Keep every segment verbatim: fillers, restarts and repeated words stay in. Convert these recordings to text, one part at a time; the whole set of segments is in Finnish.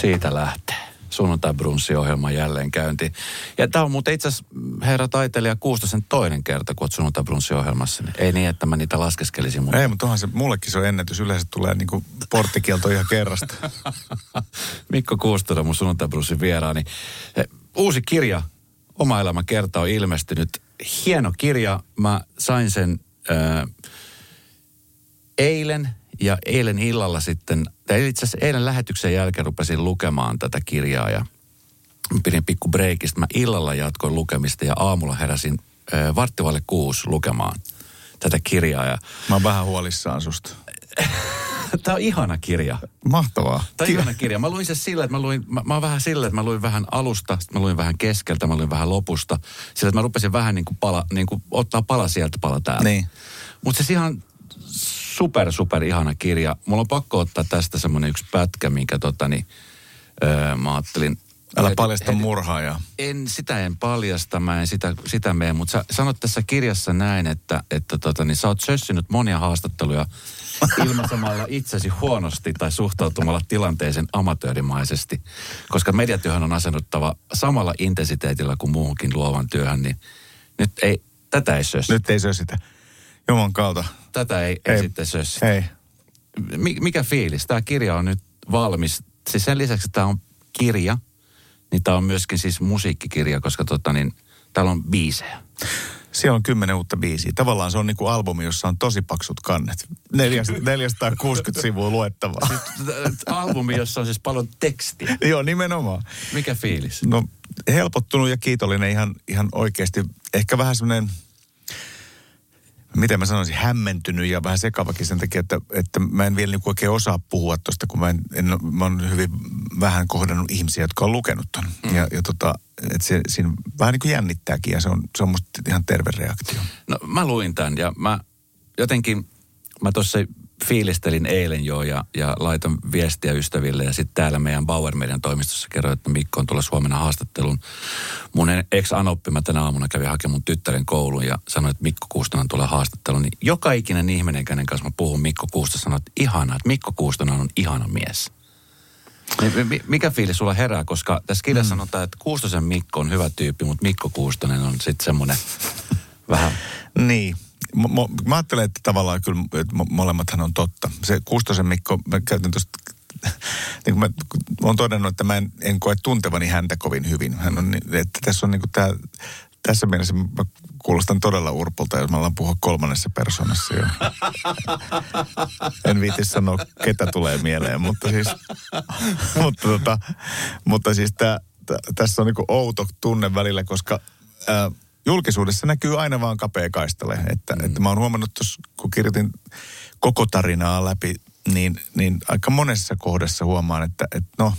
siitä lähtee. Sunnuntai-brunssiohjelman jälleen käynti. Ja tämä on muuten itse asiassa herra taiteilija Kuustosen toinen kerta, kun olet sunnuntai-brunssiohjelmassa. Ei niin, että mä niitä laskeskelisin. Mun... Ei, mutta onhan se, mullekin se on ennätys. Yleensä tulee niin kuin porttikielto ihan kerrasta. Mikko Kuustonen, mun sunnuntai-brunssin vieraani. Uusi kirja, Oma elämä -kerta, on ilmestynyt. Hieno kirja. Mä sain sen ää, eilen ja eilen illalla sitten... Itse asiassa eilen lähetyksen jälkeen rupesin lukemaan tätä kirjaa ja pidin pikku breikistä. Mä illalla jatkoin lukemista ja aamulla heräsin äh, varttivalle kuusi lukemaan tätä kirjaa. Ja... Mä oon vähän huolissaan susta. Tää on ihana kirja. Mahtavaa. Tää on ihana kirja. Mä luin se sillä, että mä luin, mä, mä oon vähän sillä, että mä luin vähän alusta, sit mä luin vähän keskeltä, mä luin vähän lopusta. Sillä, että mä rupesin vähän niin kuin pala, niin kuin ottaa pala sieltä, pala täältä. Niin. Mutta se ihan... Super, super ihana kirja. Mulla on pakko ottaa tästä semmoinen yksi pätkä, minkä totani, öö, mä ajattelin... Älä paljasta murhaajaa. En, sitä en paljasta, mä en sitä, sitä mene, mutta sä sanot tässä kirjassa näin, että, että totani, sä oot sössinyt monia haastatteluja ilmaisemalla itsesi huonosti tai suhtautumalla tilanteeseen amatöörimaisesti, koska mediatyöhön on asennuttava samalla intensiteetillä kuin muuhunkin luovan työhön, niin nyt ei, tätä ei sössitä. Nyt ei sössitä. Juman kautta. Tätä ei, ei, ei sitten sössitä. Ei. Mikä fiilis? Tämä kirja on nyt valmis. Siis sen lisäksi, että tämä on kirja, niin tämä on myöskin siis musiikkikirja, koska tota niin, täällä on biisejä. Siellä on kymmenen uutta biisiä. Tavallaan se on niinku albumi, jossa on tosi paksut kannet. neljäsataakuusikymmentä sivua luettavaa. Albumi, jossa on siis paljon tekstiä. Joo, nimenomaan. Mikä fiilis? No, helpottunut ja kiitollinen ihan, ihan oikeasti. Ehkä vähän semmoinen... Miten mä sanoisin, hämmentynyt ja vähän sekavakin sen takia, että, että mä en vielä niin kuin oikein osaa puhua tuosta, kun mä, en, en, mä oon hyvin vähän kohdannut ihmisiä, jotka on lukenut ton. Mm. Ja, ja tota, että se siinä vähän niin kuin jännittääkin ja se on, se on musta ihan terve reaktio. No mä luin tämän ja mä jotenkin, mä tuossa fiilistelin eilen jo ja, ja laitan viestiä ystäville ja sitten täällä meidän Bauer Median toimistossa kerroin, että Mikko on tulossa huomenna haastatteluun. Mun ex-anoppi, mä tänä aamuna kävin hakemaan mun tyttären kouluun ja sanoin, että Mikko Kuustonen tulee haastatteluun. Niin joka ikinen ihminen, kenen kanssa mä puhun Mikko Kuustonen, sanoi, että ihanaa, että Mikko Kuustonen on ihana mies. Niin, mikä fiilis sulla herää, koska tässä kirjassa mm. sanotaan, että Kuustosen Mikko on hyvä tyyppi, mutta Mikko Kuustonen on sitten semmoinen vähän... Niin. Mä, mä, mä ajattelen, että tavallaan kyllä että molemmathan on totta. Se Kuustosen Mikko, mä käytän tuosta, niin kuin mä oon todennut, että mä en, en koe tuntevani häntä kovin hyvin. Hän on, että tässä on niin kuin tää, tässä mielessä mä kuulostan todella urpolta, jos mä alan puhua kolmannessa persoonassa jo. En viitis sanoa, ketä tulee mieleen, mutta siis, mutta tota, mutta siis tää, tää, tässä on niin kuin outo tunne välillä, koska... Ää, julkisuudessa näkyy aina vaan kapea kaistale. Että, mm. että mä oon huomannut tuossa, kun kirjoitin koko tarinaa läpi, niin, niin aika monessa kohdassa huomaan, että et no,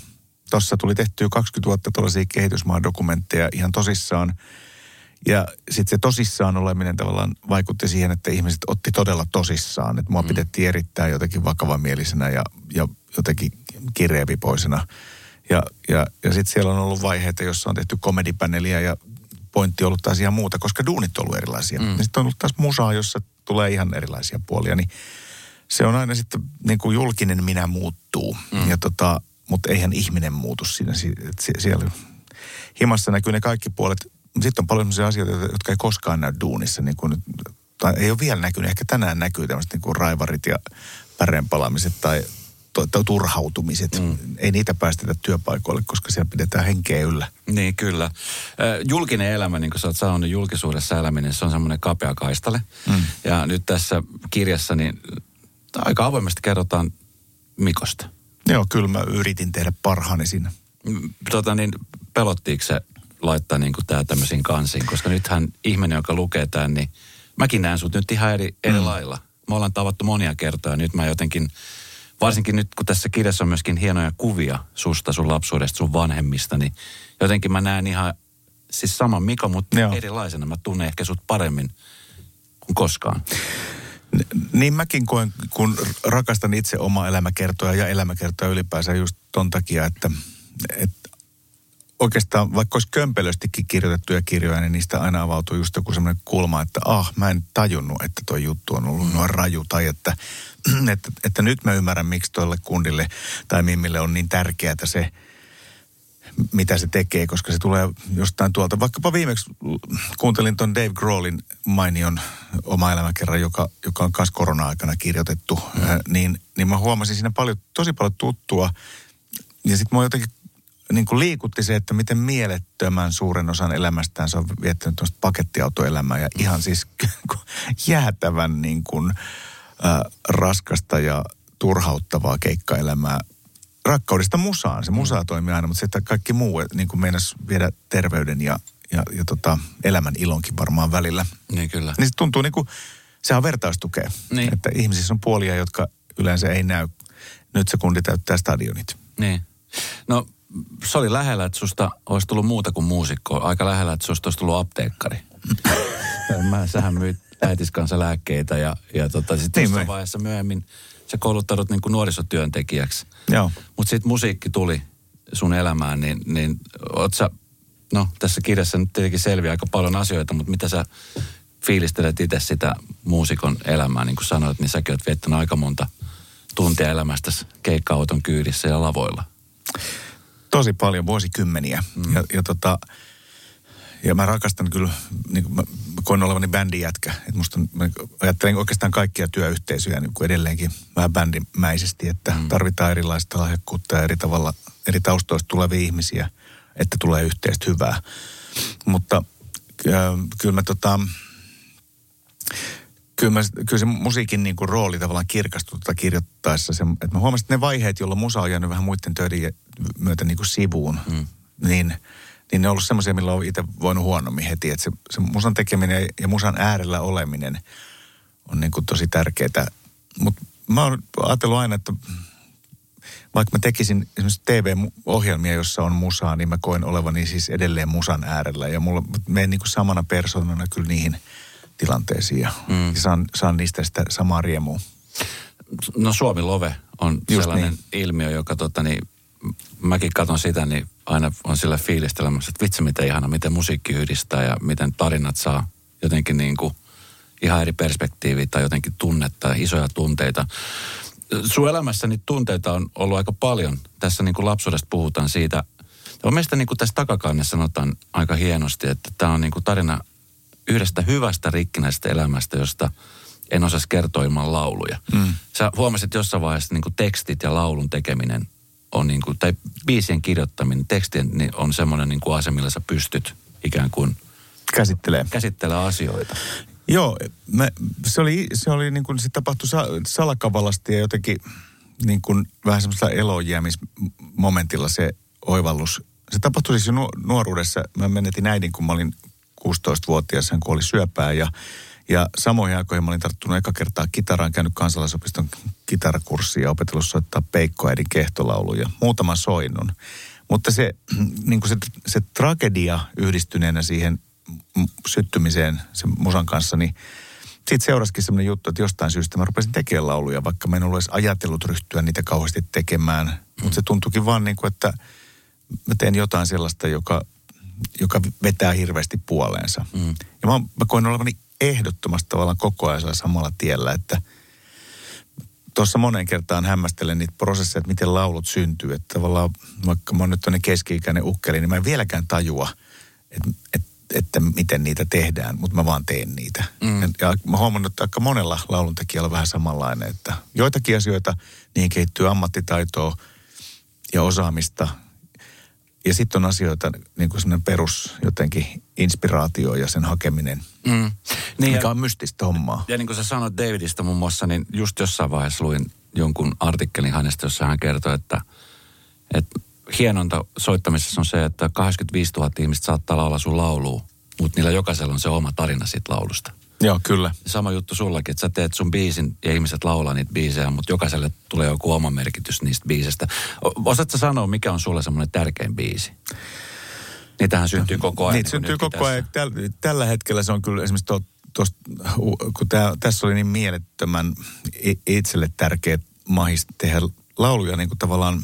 tuossa tuli tehtyä kaksikymmentätuhatta tuollaisia kehitysmaadokumentteja ihan tosissaan. Ja sitten se tosissaan oleminen tavallaan vaikutti siihen, että ihmiset otti todella tosissaan. Että mua mm. pidettiin erittäin jotenkin vakavamielisenä ja, ja jotenkin kireävipoisena. Ja, ja, ja sitten siellä on ollut vaiheita, jossa on tehty komedipaneelia ja pointti on ollut taas ihan muuta, koska duunit on ollut erilaisia. Mm. Sitten on ollut taas musaa, jossa tulee ihan erilaisia puolia, niin se on aina sitten niin kuin julkinen minä muuttuu. Mm. Ja tota, mutta eihän ihminen muutu siinä. Siellä himassa näkyy ne kaikki puolet. Sitten on paljon sellaisia asioita, jotka ei koskaan näy duunissa. Niin kuin, tai ei ole vielä näkynyt, ehkä tänään näkyy tämmöiset niin kuin raivarit ja päreenpalaamiset tai, tai turhautumiset. Mm. Ei niitä päästetä työpaikoille, koska siellä pidetään henkeä yllä. Niin, kyllä. Äh, julkinen elämä, niin kuin sä oot sanonut, julkisuudessa eläminen, se on semmoinen kapea kaistale. Mm. Ja nyt tässä kirjassa, niin aika avoimesti kerrotaan Mikosta. Joo, kyllä mä yritin tehdä parhaani siinä. Tota niin, pelottiiko se laittaa niin kuin tää tämmöisiin kansiin? Koska nythän ihminen, joka lukee tämän, niin mäkin näen sut nyt ihan eri, eri mm. lailla. Me ollaan tavattu monia kertoja, nyt mä jotenkin... Varsinkin nyt, kun tässä kirjassa on myöskin hienoja kuvia susta, sun lapsuudesta, sun vanhemmista, niin jotenkin mä näen ihan siis saman Mikon, mutta Joo. erilaisena. Mä tunnen ehkä sut paremmin kuin koskaan. Niin mäkin koen, kun rakastan itse omaa elämäkertoja ja elämäkertoja ylipäänsä just ton takia, että, että oikeastaan, vaikka olisi kömpelöstikin kirjoitettuja kirjoja, niin niistä aina avautuu just joku semmoinen kulma, että ah, mä en tajunnut, että toi juttu on ollut noin raju, tai että, että, että nyt mä ymmärrän, miksi tolle kundille tai mimmille on niin tärkeää se, mitä se tekee, koska se tulee jostain tuolta. Vaikkapa viimeksi kuuntelin ton Dave Grohlin mainion Oma elämä kerran, joka, joka on myös korona-aikana kirjoitettu, mm. niin, niin mä huomasin siinä paljon, tosi paljon tuttua, ja sitten mua jotenkin niin kuin liikutti se, että miten mielettömän suuren osan elämästään se on viettänyt tuosta pakettiautoelämää ja ihan siis jäätävän niin kuin, äh, raskasta ja turhauttavaa keikkaelämää. Rakkaudesta musaan. Se musaa toimii aina, mutta sitten kaikki muu niin kuin meinasi viedä terveyden ja, ja, ja tota, elämän ilonkin varmaan välillä. Niin kyllä. Niin se tuntuu niin kuin, sehän on vertaistukea. Niin. Että ihmisissä on puolia, jotka yleensä ei näy. Nyt se kundi täyttää stadionit. Niin. No se oli lähellä, että susta olisi tullut muuta kuin muusikko. Aika lähellä, että susta olisi tullut apteekkari. Mä, sähän myyt äitis kanssa lääkkeitä ja, ja tota, sitten jossain vaiheessa myöhemmin sä kouluttaudut niin kuin nuorisotyöntekijäksi. Joo. Mutta sitten musiikki tuli sun elämään, niin, niin oot sä, no tässä kirjassa nyt tietenkin selviää aika paljon asioita, mutta mitä sä fiilistelet itse sitä muusikon elämää, niin kuin sanoit, niin säkin oot viettänyt aika monta tuntia elämästäsi keikka-auton kyydissä ja lavoilla. Tosi paljon, vuosikymmeniä. Mm. Ja, ja, tota, ja mä rakastan kyllä, niin mä koen olevani bändijätkä. Et musta, mä ajattelen oikeastaan kaikkia työyhteisöjä niin kuin edelleenkin vähän bändimäisesti, että mm. tarvitaan erilaista lahjakkuutta ja eri tavalla, eri taustoista tulevia ihmisiä, että tulee yhteistä hyvää. Mutta äh, kyllä mä tota... Kyllä, mä, kyllä se musiikin niin kuin rooli tavallaan kirkastui tuota kirjoittaessa. Se, että mä huomasin, että ne vaiheet, jolloin musa on jäänyt vähän muiden töiden myötä niin kuin sivuun, mm. niin, niin ne on ollut semmoisia, millä on itse voinut huonommin heti. Että se, se musan tekeminen ja musan äärellä oleminen on niin kuin tosi tärkeää. Mutta mä oon ajatellut aina, että vaikka mä tekisin esimerkiksi T V-ohjelmia, jossa on musaa, niin mä koen olevani siis edelleen musan äärellä. Ja mulla menen niin kuin samana persoonana kyllä niihin tilanteisiin ja mm. saan, saan niistä sitä samaa riemua. No Suomi Love on just sellainen niin ilmiö, joka tota niin, mäkin katson sitä, niin aina on sillä fiilistelemässä, että vitsi mitä ihana, miten musiikki yhdistää ja miten tarinat saa jotenkin niin kuin ihan eri perspektiiviä tai jotenkin tunnetta, isoja tunteita. Sun elämässä niitä tunteita on ollut aika paljon. Tässä niin kuin lapsuudesta puhutaan siitä. Mielestäni niin kuin tässä takakannessa sanotaan aika hienosti, että tämä on niin kuin tarina yhdestä hyvästä rikkinäisestä elämästä, josta en osaisi kertoa ilman lauluja. Mm. Sä huomasit jossain vaiheessa niin kuin tekstit ja laulun tekeminen on niin kuin, tai biisien kirjoittaminen, tekstien niin on semmoinen niin kuin asia, millä sä pystyt ikään kuin käsittelee, käsittelee asioita. Joo, mä, se oli, se oli niin kuin, se tapahtui salakavalasti ja jotenkin niin kuin vähän semmoisella elojäämismomentilla se oivallus. Se tapahtui siis jo nuoruudessa. Mä menetin äidin, kun mä olin kuusitoistavuotias, hän kuoli syöpää ja, ja samoihin aikoihin mä olin tarttunut eka kertaa kitaraan, käynyt kansalaisopiston kitarakurssia ja opetellut soittaa peikkoäidin kehtolauluja, muutaman soinnun. Mutta se, niin kuin se, se tragedia yhdistyneenä siihen syttymiseen sen musan kanssa, niin siitä seurasikin semmoinen juttu, että jostain syystä mä rupesin tekemään lauluja, vaikka mä en ollut edes ajatellut ryhtyä niitä kauheasti tekemään. Mm. Mutta se tuntuikin vaan niin kuin, että mä teen jotain sellaista, joka joka vetää hirveästi puoleensa. Mm. Ja mä, mä koen olevani ehdottomasti tavallaan koko ajan samalla tiellä, että tuossa moneen kertaan hämmästelen niitä prosesseja, että miten laulut syntyy. Että tavallaan vaikka mä oon nyt tuonne keski-ikäinen ukkeli, niin mä en vieläkään tajua, että et, että miten niitä tehdään, mutta mä vaan teen niitä. Mm. Ja mä huomannut, että aika monella lauluntekijällä on vähän samanlainen, että joitakin asioita, niihin kehittyy ammattitaitoa ja osaamista. Ja sitten on asioita, niin kuin semmoinen perus jotenkin inspiraatio ja sen hakeminen, mm. niin mikä ja, on mystistä hommaa. Ja niin kuin sä sanoit Davidista muun muassa, niin just jossain vaiheessa luin jonkun artikkelin hänestä, jossa hän kertoi, että, että hienonta soittamisessa on se, että kaksikymmentäviisituhatta ihmistä saattaa laulaa sun lauluun, mutta niillä jokaisella on se oma tarina siitä laulusta. Joo, kyllä. Sama juttu sullakin, että sä teet sun biisin ja ihmiset laulaa niitä biisejä, mutta jokaiselle tulee joku oma merkitys niistä biisestä. Osaatko sanoa, mikä on sulle semmoinen tärkein biisi? Niitähän syntyy koko ajan. Niitä niin syntyy koko ajan. Täl, tällä hetkellä se on kyllä esimerkiksi to, tos, kun tää, tässä oli niin mielettömän itselle tärkeä mahis tehdä lauluja, niin kuin tavallaan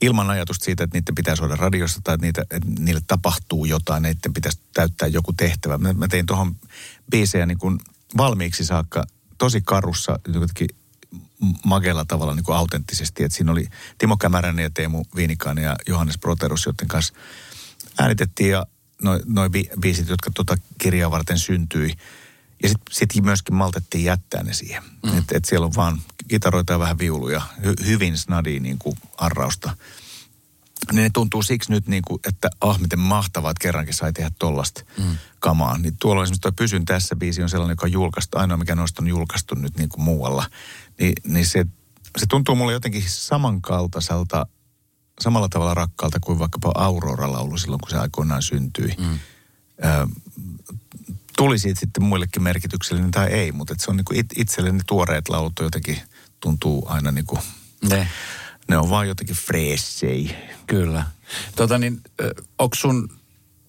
ilman ajatusta siitä, että niiden pitäisi olla radiossa tai että, niitä, että niille tapahtuu jotain, niiden pitäisi täyttää joku tehtävä. Mä, mä tein tuohon biisejä niin kuin valmiiksi saakka tosi karussa jotenkin makealla tavalla niin kuin autenttisesti. Että siinä oli Timo Kämäräinen ja Teemu Viinikainen ja Johannes Proterus, joiden kanssa äänitettiin ja noi, noi bi- biisit, jotka tota kirjaa varten syntyi. Ja sitten sit myöskin maltettiin jättää ne siihen. Mm. Että et siellä on vaan kitaroita ja vähän viuluja, hy- hyvin snadia niin kuin arrausta. Niin ne tuntuu siksi nyt, niin kuin, että ah, miten mahtavaa, että kerrankin sai tehdä tollaista mm. kamaa. Niin tuolla esimerkiksi toi Pysyn tässä -biisi on sellainen, joka on julkaistu, ainoa mikä noista on julkaistu nyt niin kuin muualla. Ni, niin se, se tuntuu mulle jotenkin samankaltaiselta, samalla tavalla rakkaalta kuin vaikkapa Aurora-laulu silloin, kun se aikoinaan syntyi. Mm. Ö, Tuli siitä sitten muillekin merkityksellinen tai ei, mutta se on niin kuin itselleni ne tuoreet laulut jotenkin tuntuu aina niin kuin, ne. ne on vaan jotenkin freessei. Kyllä. Tota niin, onko sun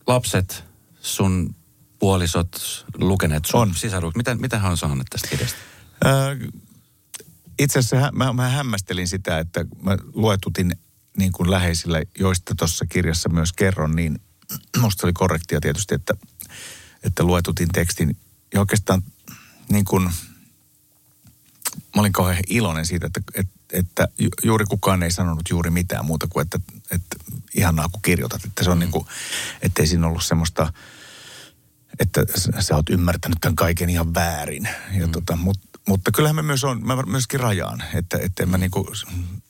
lapset, sun puolisot lukeneet sun sisarukset? Mitä, mitä hän on saanut tästä kirjasta? Äh, itse asiassa mä, mä hämmästelin sitä, että mä luetutin niin kuin läheisillä, joista tuossa kirjassa myös kerron, niin musta oli korrektia tietysti, että että luetutin tekstin. Ja oikeastaan niin kuin, mä olin kauhean iloinen siitä, että, että, että juuri kukaan ei sanonut juuri mitään muuta kuin, että, että ihanaa kun kirjoitat. Että se on mm. niin kuin, ettei siinä ollut semmoista, että sä oot ymmärtänyt tämän kaiken ihan väärin. Ja mm. tota, mut, mutta kyllähän mä, myös on, mä myöskin rajaan, että, että en mä niin kuin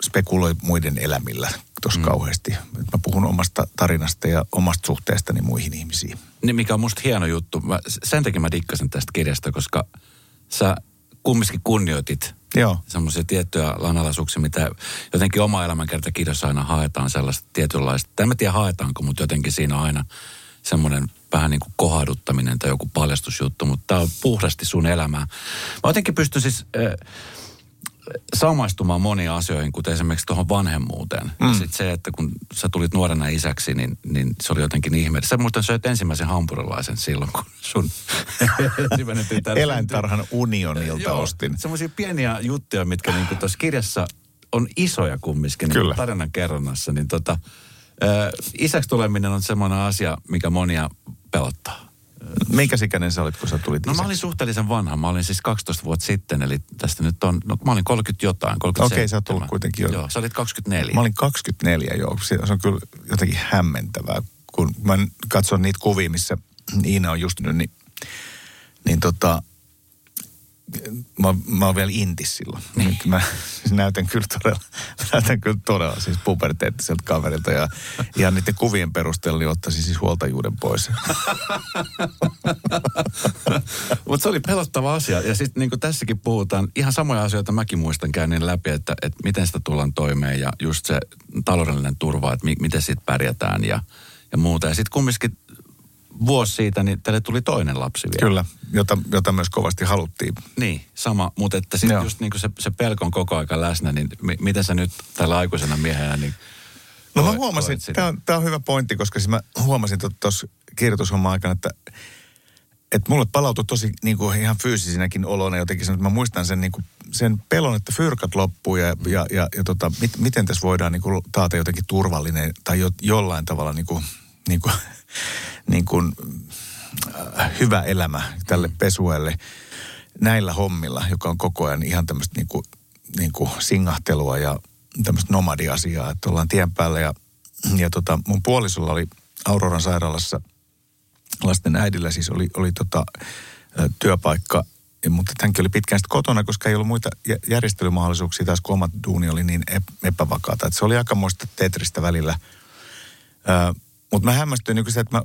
spekuloi muiden elämillä tuossa mm. kauheasti. Mä puhun omasta tarinasta ja omasta suhteestani muihin ihmisiin. Niin, mikä on musta hieno juttu. Mä, sen takia mä dikkasin tästä kirjasta, koska sä kumminkin kunnioitit semmoisia tiettyjä lanalaisuuksia, mitä jotenkin oma elämänkerta kirjassa aina haetaan sellaista tietynlaista. Tai mä tiedä haetaanko, mutta jotenkin siinä on aina semmoinen vähän niin kuin kohduttaminen tai joku paljastusjuttu, mutta tää on puhdasti sun elämää. Mä jotenkin pystyn siis äh, samaistumaan moniin asioihin, kuten esimerkiksi tuohon vanhemmuuteen. Mm. Ja sitten se, että kun sä tulit nuorena isäksi, niin, niin se oli jotenkin ihmeellistä. Sä muistan, sä olet ensimmäisen hampurilaisen silloin, kun sun ensimmäinen tytär... Eläintarhan Unionilta Joo, ostin. Semmoisia pieniä juttuja, mitkä niin kuin tuossa kirjassa on isoja kumminkin niin tarinan kerronnassa, niin tota... Ö, isäksi tuleminen on semmoinen asia, mikä monia pelottaa. Minkä ikäinen sä olit, kun sä tulit no, isäksi? No mä olin suhteellisen vanha. Mä olin siis kaksitoista vuotta sitten, eli tästä nyt on, no mä olin kolmekymmentä jotain. kolmekymmentäseitsemän. Okei, sä oot tullut kuitenkin jo. Joo, sä olit kaksikymmentäneljä. Mä olin kaksikymmentäneljä, joo. Se on kyllä jotenkin hämmentävää, kun mä katson niitä kuvia, missä Iina on just nyt, niin, niin tota... Mä, mä oon vielä intis silloin. Niin. Mä näytän kyllä todella, näytän kyllä todella siis puberteettiseltä kaverilta ja, ja niiden kuvien perusteella niin ottaisin siis huoltajuuden pois. Mutta se oli pelottava asia. Ja sitten niin kuin tässäkin puhutaan, ihan samoja asioita mäkin muistan käynnin läpi, että, että miten sitä tullaan toimeen ja just se taloudellinen turva, että mi, miten siitä pärjätään ja, ja muuta. Ja sitten kumminkin vuosi siitä, niin tälle tuli toinen lapsi vielä. Kyllä, jota, jota myös kovasti haluttiin. Niin, sama, mutta että sitten no. just niin kuin se, se pelko on koko ajan läsnä, niin mi, miten sä nyt tällä aikuisena miehenä niin... No koet, mä huomasin, tämä on, on hyvä pointti, koska siis mä huomasin tuossa kirjoitushomman aikana, että, että mulle palautui tosi niin kuin ihan fyysisinäkin olona jotenkin sen, että mä muistan sen, niin kuin, sen pelon, että fyrkat loppuu ja, ja, ja, ja tota, mit, miten tässä voidaan niin kuin taata jotenkin turvallinen tai jo, jollain tavalla niin kuin... Niin kuin niin kuin äh, hyvä elämä tälle pesueelle näillä hommilla, joka on koko ajan ihan tämmöistä niin kuin, niin kuin singahtelua ja tämmöistä nomadiasiaa, että ollaan tien päällä. Ja, ja tota, mun puolisolla oli Auroran sairaalassa, lasten äidillä siis oli, oli tota, ä, työpaikka, mutta hänkin oli pitkään sitten kotona, koska ei ollut muita järjestelymahdollisuuksia, taas kun oma duuni oli niin epävakaata. Että se oli aikamoista tetristä välillä. Mutta mä hämmästyin niin kuin se, että mä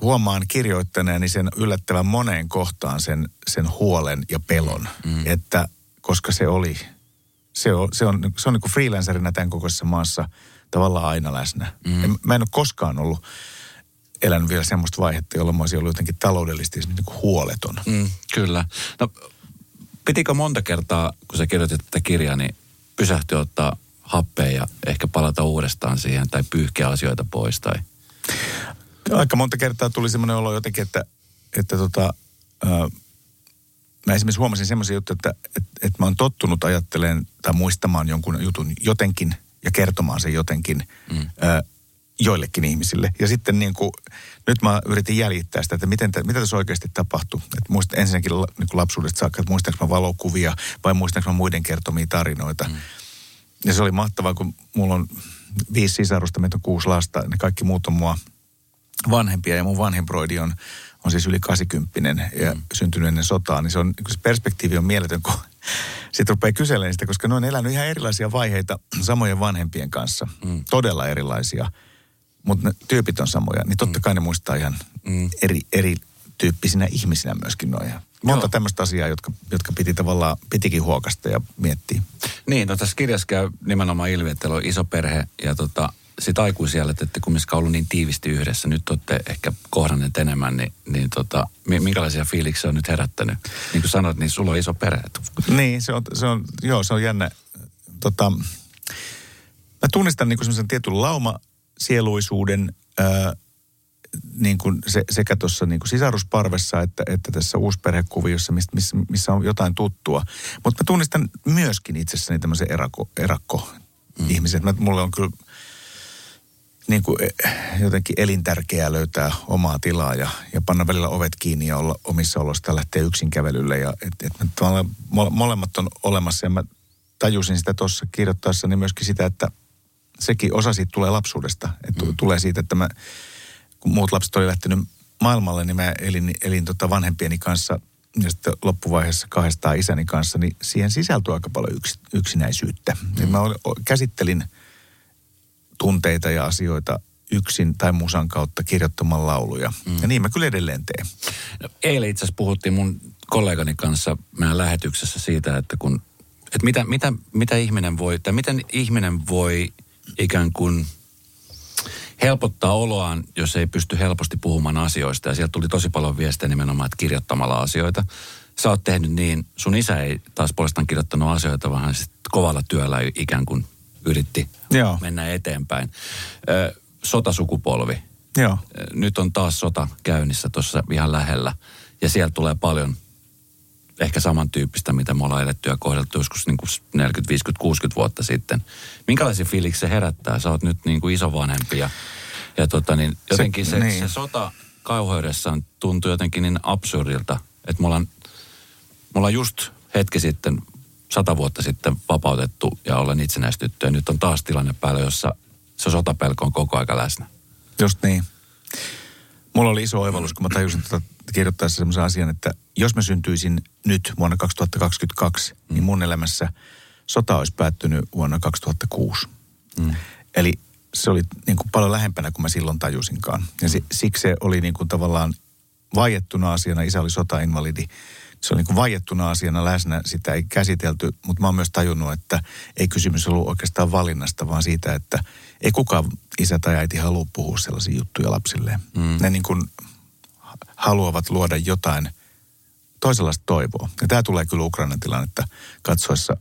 huomaan kirjoittaneeni sen yllättävän moneen kohtaan sen, sen huolen ja pelon. Mm. Että koska se oli, se on, se on, se on niin kuin freelancerina tämän kokoisessa maassa tavallaan aina läsnä. Mm. En, mä en ole koskaan ollut elänyt vielä semmoista vaihetta, jolla mä olisin ollut jotenkin taloudellisesti niin kuin huoleton. Mm, kyllä. No pitikö monta kertaa, kun sä kirjoitit tätä kirjaa, niin pysähtyä ottaa happea ja ehkä palata uudestaan siihen tai pyyhkiä asioita pois tai... Aika monta kertaa tuli semmoinen olo jotenkin, että, että tota, ää, mä esimerkiksi huomasin semmoisia juttuja, että et, et mä oon tottunut ajattelemaan tai muistamaan jonkun jutun jotenkin ja kertomaan sen jotenkin mm. ö, joillekin ihmisille. Ja sitten niin kuin, nyt mä yritin jäljittää sitä, että miten te, mitä tässä oikeasti tapahtui. Et muista, ensinnäkin niin kuin lapsuudesta saakka, että muistanko mä valokuvia vai muistanko mä muiden kertomia tarinoita. Mm. Ja se oli mahtavaa, kun mulla on viisi sisarusta, meitä on kuusi lasta, ne kaikki muut on mua vanhempia ja mun vanhembroidi on, on siis yli kahdeksankymmentä ja mm. syntynyt ennen sotaa, niin se, on, se perspektiivi on mieletön, kun sitten rupeaa kyselemään sitä, koska ne on elänyt ihan erilaisia vaiheita samojen vanhempien kanssa, mm. todella erilaisia, mutta ne tyypit on samoja, niin totta kai ne muistaa ihan mm. eri, eri tyyppisinä ihmisinä myöskin noja. Monta Joo. tämmöistä asiaa, jotka, jotka piti tavallaan, pitikin huokasta ja miettiä. Niin, no tässä kirjassa käy nimenomaan ilmi, että teillä on iso perhe ja tota, sit aikuisijälle, että ette kumminkaan ollut niin tiivisti yhdessä. Nyt olette ehkä kohdanneet enemmän, niin, niin tota, minkälaisia fiiliksiä on nyt herättänyt? Niin kuin sanoit, niin sulla on iso perhe. Niin, se on, se on, joo, se on jännä. Tota, mä tunnistan niin kuin semmoisen tietyn laumasieluisuuden, ää, niin kuin se, sekä tuossa niin kuin sisarusparvessa että, että tässä uusperhekuviossa, missä, missä on jotain tuttua. Mutta mä tunnistan myöskin itsessäni tämmöisen erakko, erakko-ihmisen. Mm. Mulle on kyllä niin kuin jotenkin elintärkeää löytää omaa tilaa ja, ja panna välillä ovet kiinni ja olla omissa oloissa ja lähteä yksin kävelylle. Ja, et, et mä, molemmat on olemassa ja mä tajusin sitä tuossa kirjoittaessani myöskin sitä, että sekin osa siitä tulee lapsuudesta. Että mm. tulee siitä, että mä... Kun muut lapset oli lähtenyt maailmalle, niin mä elin, elin tota vanhempieni kanssa ja sitten loppuvaiheessa kahdestaan isäni kanssa, niin siihen sisältyi aika paljon yks, yksinäisyyttä. Mm. Mä käsittelin tunteita ja asioita yksin tai musan kautta kirjoittamaan lauluja. Mm. Ja niin mä kyllä edelleen teen. No, eilen itse asiassa puhuttiin mun kollegani kanssa meidän lähetyksessä siitä, että kun, että mitä, mitä, mitä ihminen voi, tai miten ihminen voi ikään kuin helpottaa oloaan, jos ei pysty helposti puhumaan asioista. Ja sieltä tuli tosi paljon viestejä nimenomaan, että kirjoittamalla asioita. Sä oot tehnyt niin, sun isä ei taas puolestaan kirjoittanut asioita, vaan hän sitten kovalla työllä ikään kuin yritti Joo. mennä eteenpäin. Sotasukupolvi. Joo. Nyt on taas sota käynnissä tuossa ihan lähellä. Ja sieltä tulee paljon ehkä samantyyppistä, mitä me ollaan eletty ja kohdeltu joskus niin kuin neljäkymmentä, viisikymmentä, kuusikymmentä vuotta sitten. Minkälaisia fiiliksiä se herättää? Sä oot nyt niin kuin isovanhempi ja, ja tota niin, jotenkin se, se, niin. se sota kauheudessaan tuntuu jotenkin niin absurdilta, että me ollaan, me ollaan just hetki sitten, sata vuotta sitten vapautettu ja ollaan itsenäistytty ja nyt on taas tilanne päällä, jossa se sotapelko on koko aika läsnä. Just niin. Mulla oli iso oivallus, kun mä tajusin tätä kirjoittaessa semmoisen asian, että jos mä syntyisin nyt vuonna kaksituhattakaksikymmentäkaksi, mm. niin mun elämässä sota olisi päättynyt vuonna kaksituhattakuusi. Mm. Eli se oli niin kuin paljon lähempänä kuin mä silloin tajusinkaan. Ja se, siksi se oli niin kuin tavallaan vaiettuna asiana, isä oli sotainvalidi. Se oli niin kuin vaiettuna asiana läsnä, sitä ei käsitelty, mutta mä oon myös tajunnut, että ei kysymys ollut oikeastaan valinnasta, vaan siitä, että ei kukaan isä tai äiti halua puhua sellaisia juttuja lapsilleen. Mm. Ne niin kuin haluavat luoda jotain toisenlaista toivoa. Ja tämä tulee kyllä Ukrainan tilannetta katsoessa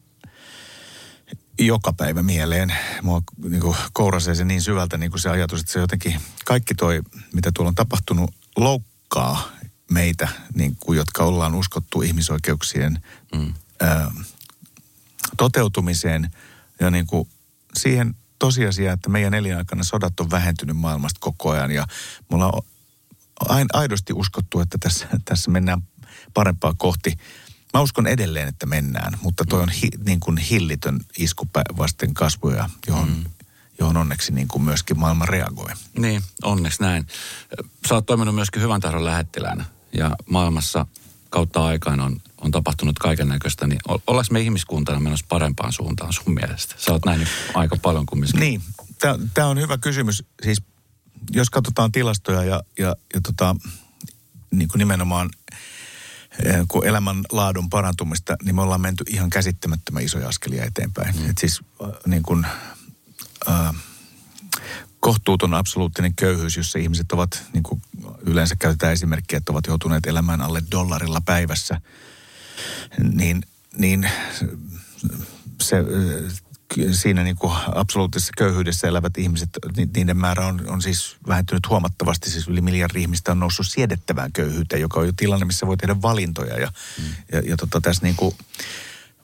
joka päivä mieleen. Mua niin kuin kourasee se niin syvältä niin kuin se ajatus, että se jotenkin kaikki toi, mitä tuolla on tapahtunut, loukkaa meitä, niin kuin, jotka ollaan uskottu ihmisoikeuksien mm. ää, toteutumiseen ja niin kuin siihen tosiasiaan, että meidän elinaikana sodat on vähentynyt maailmasta koko ajan ja me ollaan aidosti uskottu, että tässä, tässä mennään parempaa kohti. Mä uskon edelleen, että mennään, mutta toi on hi, niin kuin hillitön isku vasten kasvuja, johon, mm. johon onneksi niin kuin myöskin maailma reagoi. Niin, onneksi näin. Sä oot toiminut myöskin hyvän tahdon lähettiläänä ja maailmassa kautta aikaan on, on tapahtunut kaiken näköistä, niin ollaanko me ihmiskuntana menossa parempaan suuntaan sun mielestä? Sä oot nähnyt aika paljon kumminkin. Niin, tämä on hyvä kysymys. Siis jos katsotaan tilastoja ja, ja, ja tota, niin kuin nimenomaan kun elämänlaadun parantumista, niin me ollaan menty ihan käsittämättömän isoja askelia eteenpäin. Mm. Et siis niin kuin, äh, kohtuuton absoluuttinen köyhyys, jossa ihmiset ovat, niin kuin yleensä käytetään esimerkkiä, että ovat joutuneet elämään alle dollarilla päivässä, niin, niin se... Siinä niin kuin absoluuttisessa köyhyydessä elävät ihmiset, niiden määrä on, on siis vähentynyt huomattavasti. Siis yli miljardi ihmistä on noussut siedettävään köyhyyteen, joka on jo tilanne, missä voi tehdä valintoja. Ja, mm. ja, ja tota, tässä niin kuin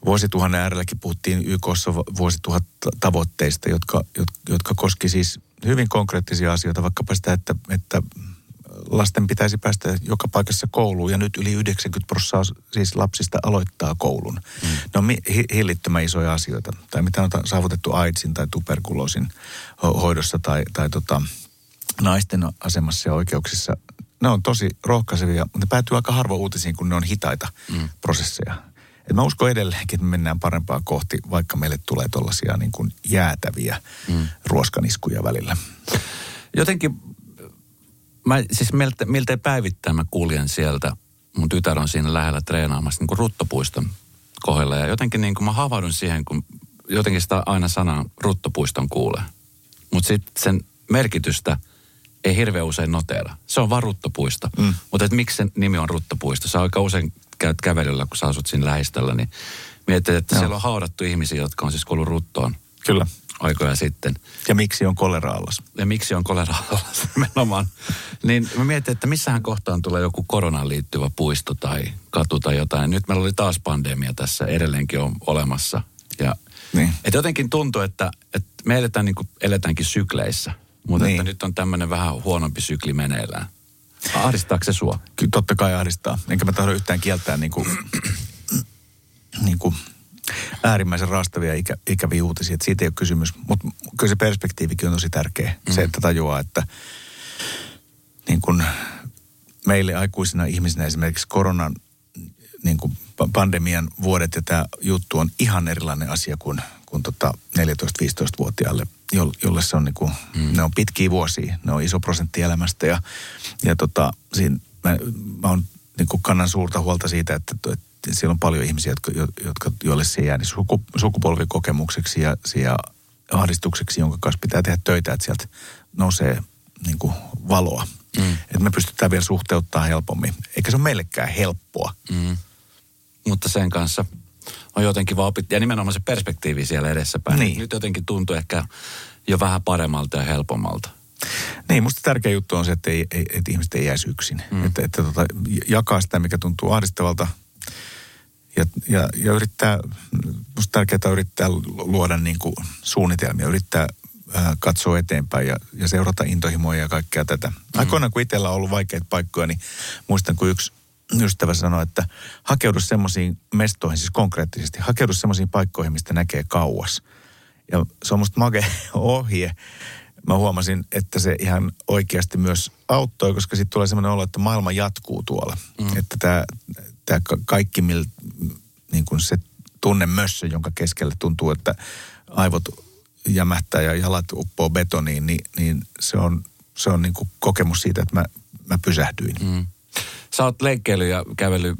vuosituhannen äärelläkin puhuttiin Y K:ssa vuosituhat tavoitteista, jotka, jotka koski siis hyvin konkreettisia asioita, vaikkapa sitä, että, että lasten pitäisi päästä joka paikassa kouluun, ja nyt yli yhdeksänkymmentä prosenttia siis lapsista aloittaa koulun. Mm. Ne on hillittömän isoja asioita, tai mitä on saavutettu AIDSin tai tuberkuloosin hoidossa tai, tai tota, naisten asemassa ja oikeuksissa. Ne on tosi rohkaisevia, mutta ne päätyy aika harvoin uutisiin, kun ne on hitaita mm. prosesseja. Et mä uskon edelleenkin, että me mennään parempaa kohti, vaikka meille tulee tollaisia niin kuin jäätäviä mm. ruoskaniskuja välillä. Jotenkin, mä siis miltä, miltei päivittäin mä kuljen sieltä, mun tytär on siinä lähellä treenaamassa niin kuin Ruttopuiston kohdalla. Ja jotenkin niin kuin mä havahdun siihen, kun jotenkin sitä aina sanaa Ruttopuiston kuulee. Mutta sitten sen merkitystä ei hirveän usein noteera. Se on vaan Ruttopuisto. Mm. Mutta että miksi sen nimi on Ruttopuisto? Se on aika usein käyt kävelyllä, kun sä asut siinä lähistöllä, niin mietit, että no. siellä on haudattu ihmisiä, jotka on siis kuollut ruttoon. Kyllä. Aikoja sitten. Ja miksi on kolera-allas? Ja miksi on kolera-allas nimenomaan. Niin mä mietin, että missähän kohtaan tulee joku koronaan liittyvä puisto tai katu tai jotain. Nyt meillä oli taas pandemia tässä, edelleenkin on olemassa. Ja niin. Että jotenkin tuntuu, että, että me eletään niin kuin eletäänkin sykleissä, mutta niin. että nyt on tämmöinen vähän huonompi sykli meneillään. Ahdistaako se sua? Kyllä totta kai ahdistaa. Enkä mä tahdo yhtään kieltää niin kuin, niin kuin äärimmäisen raastavia ikä, ikäviä uutisia. Että siitä ei ole kysymys. Mutta kyllä se perspektiivikin on tosi tärkeä. Mm-hmm. Se, että tajuaa, että niin kuin meille aikuisina ihmisinä esimerkiksi koronan niin kuin pandemian vuodet ja tämä juttu on ihan erilainen asia kuin, kuin tota neljätoista-viisitoistavuotiaalle. Jolle se on niinku, mm. ne on pitkiä vuosia, ne on iso prosentti elämästä ja, ja tota, siinä mä, mä on, niinku kannan suurta huolta siitä, että, että siellä on paljon ihmisiä, jotka, jotka, joille se jää niin suku, sukupolvikokemukseksi ja, ja ahdistukseksi, jonka kanssa pitää tehdä töitä, että sieltä nousee niinku valoa. Mm. Että me pystytään vielä suhteuttamaan helpommin. Eikä se ole meillekään helppoa. Mm. Mutta sen kanssa on jotenkin vaan opittu, ja nimenomaan se perspektiivi siellä edessäpäin. Niin. Nyt jotenkin tuntuu ehkä jo vähän paremmalta ja helpommalta. Niin, musta tärkeä juttu on se, että, ei, ei, että ihmiset ei jäisi yksin. Mm. Että, että tota, jakaa sitä, mikä tuntuu ahdistavalta. Ja, ja, ja yrittää, musta tärkeää yrittää luoda niin kuin suunnitelmia, yrittää äh, katsoa eteenpäin ja, ja seurata intohimoja ja kaikkea tätä. Mm. Aikoinaan, kun itsellä on ollut vaikeita paikkoja, niin muistan, kun yksi ystävä sanoi, että hakeudu semmoisiin mestoihin, siis konkreettisesti, hakeudu semmoisiin paikkoihin, mistä näkee kauas. Ja se on musta makea ohje. Mä huomasin, että se ihan oikeasti myös auttoi, koska sitten tulee semmoinen olo, että maailma jatkuu tuolla. Mm. Että tämä, tämä kaikki, mil, niin kuin se tunnemössö, jonka keskellä tuntuu, että aivot jämähtää ja jalat uppoo betoniin, niin, niin se on, se on niin kuin kokemus siitä, että mä, mä pysähdyin. Mm. Sä oot leikkeily ja kävely,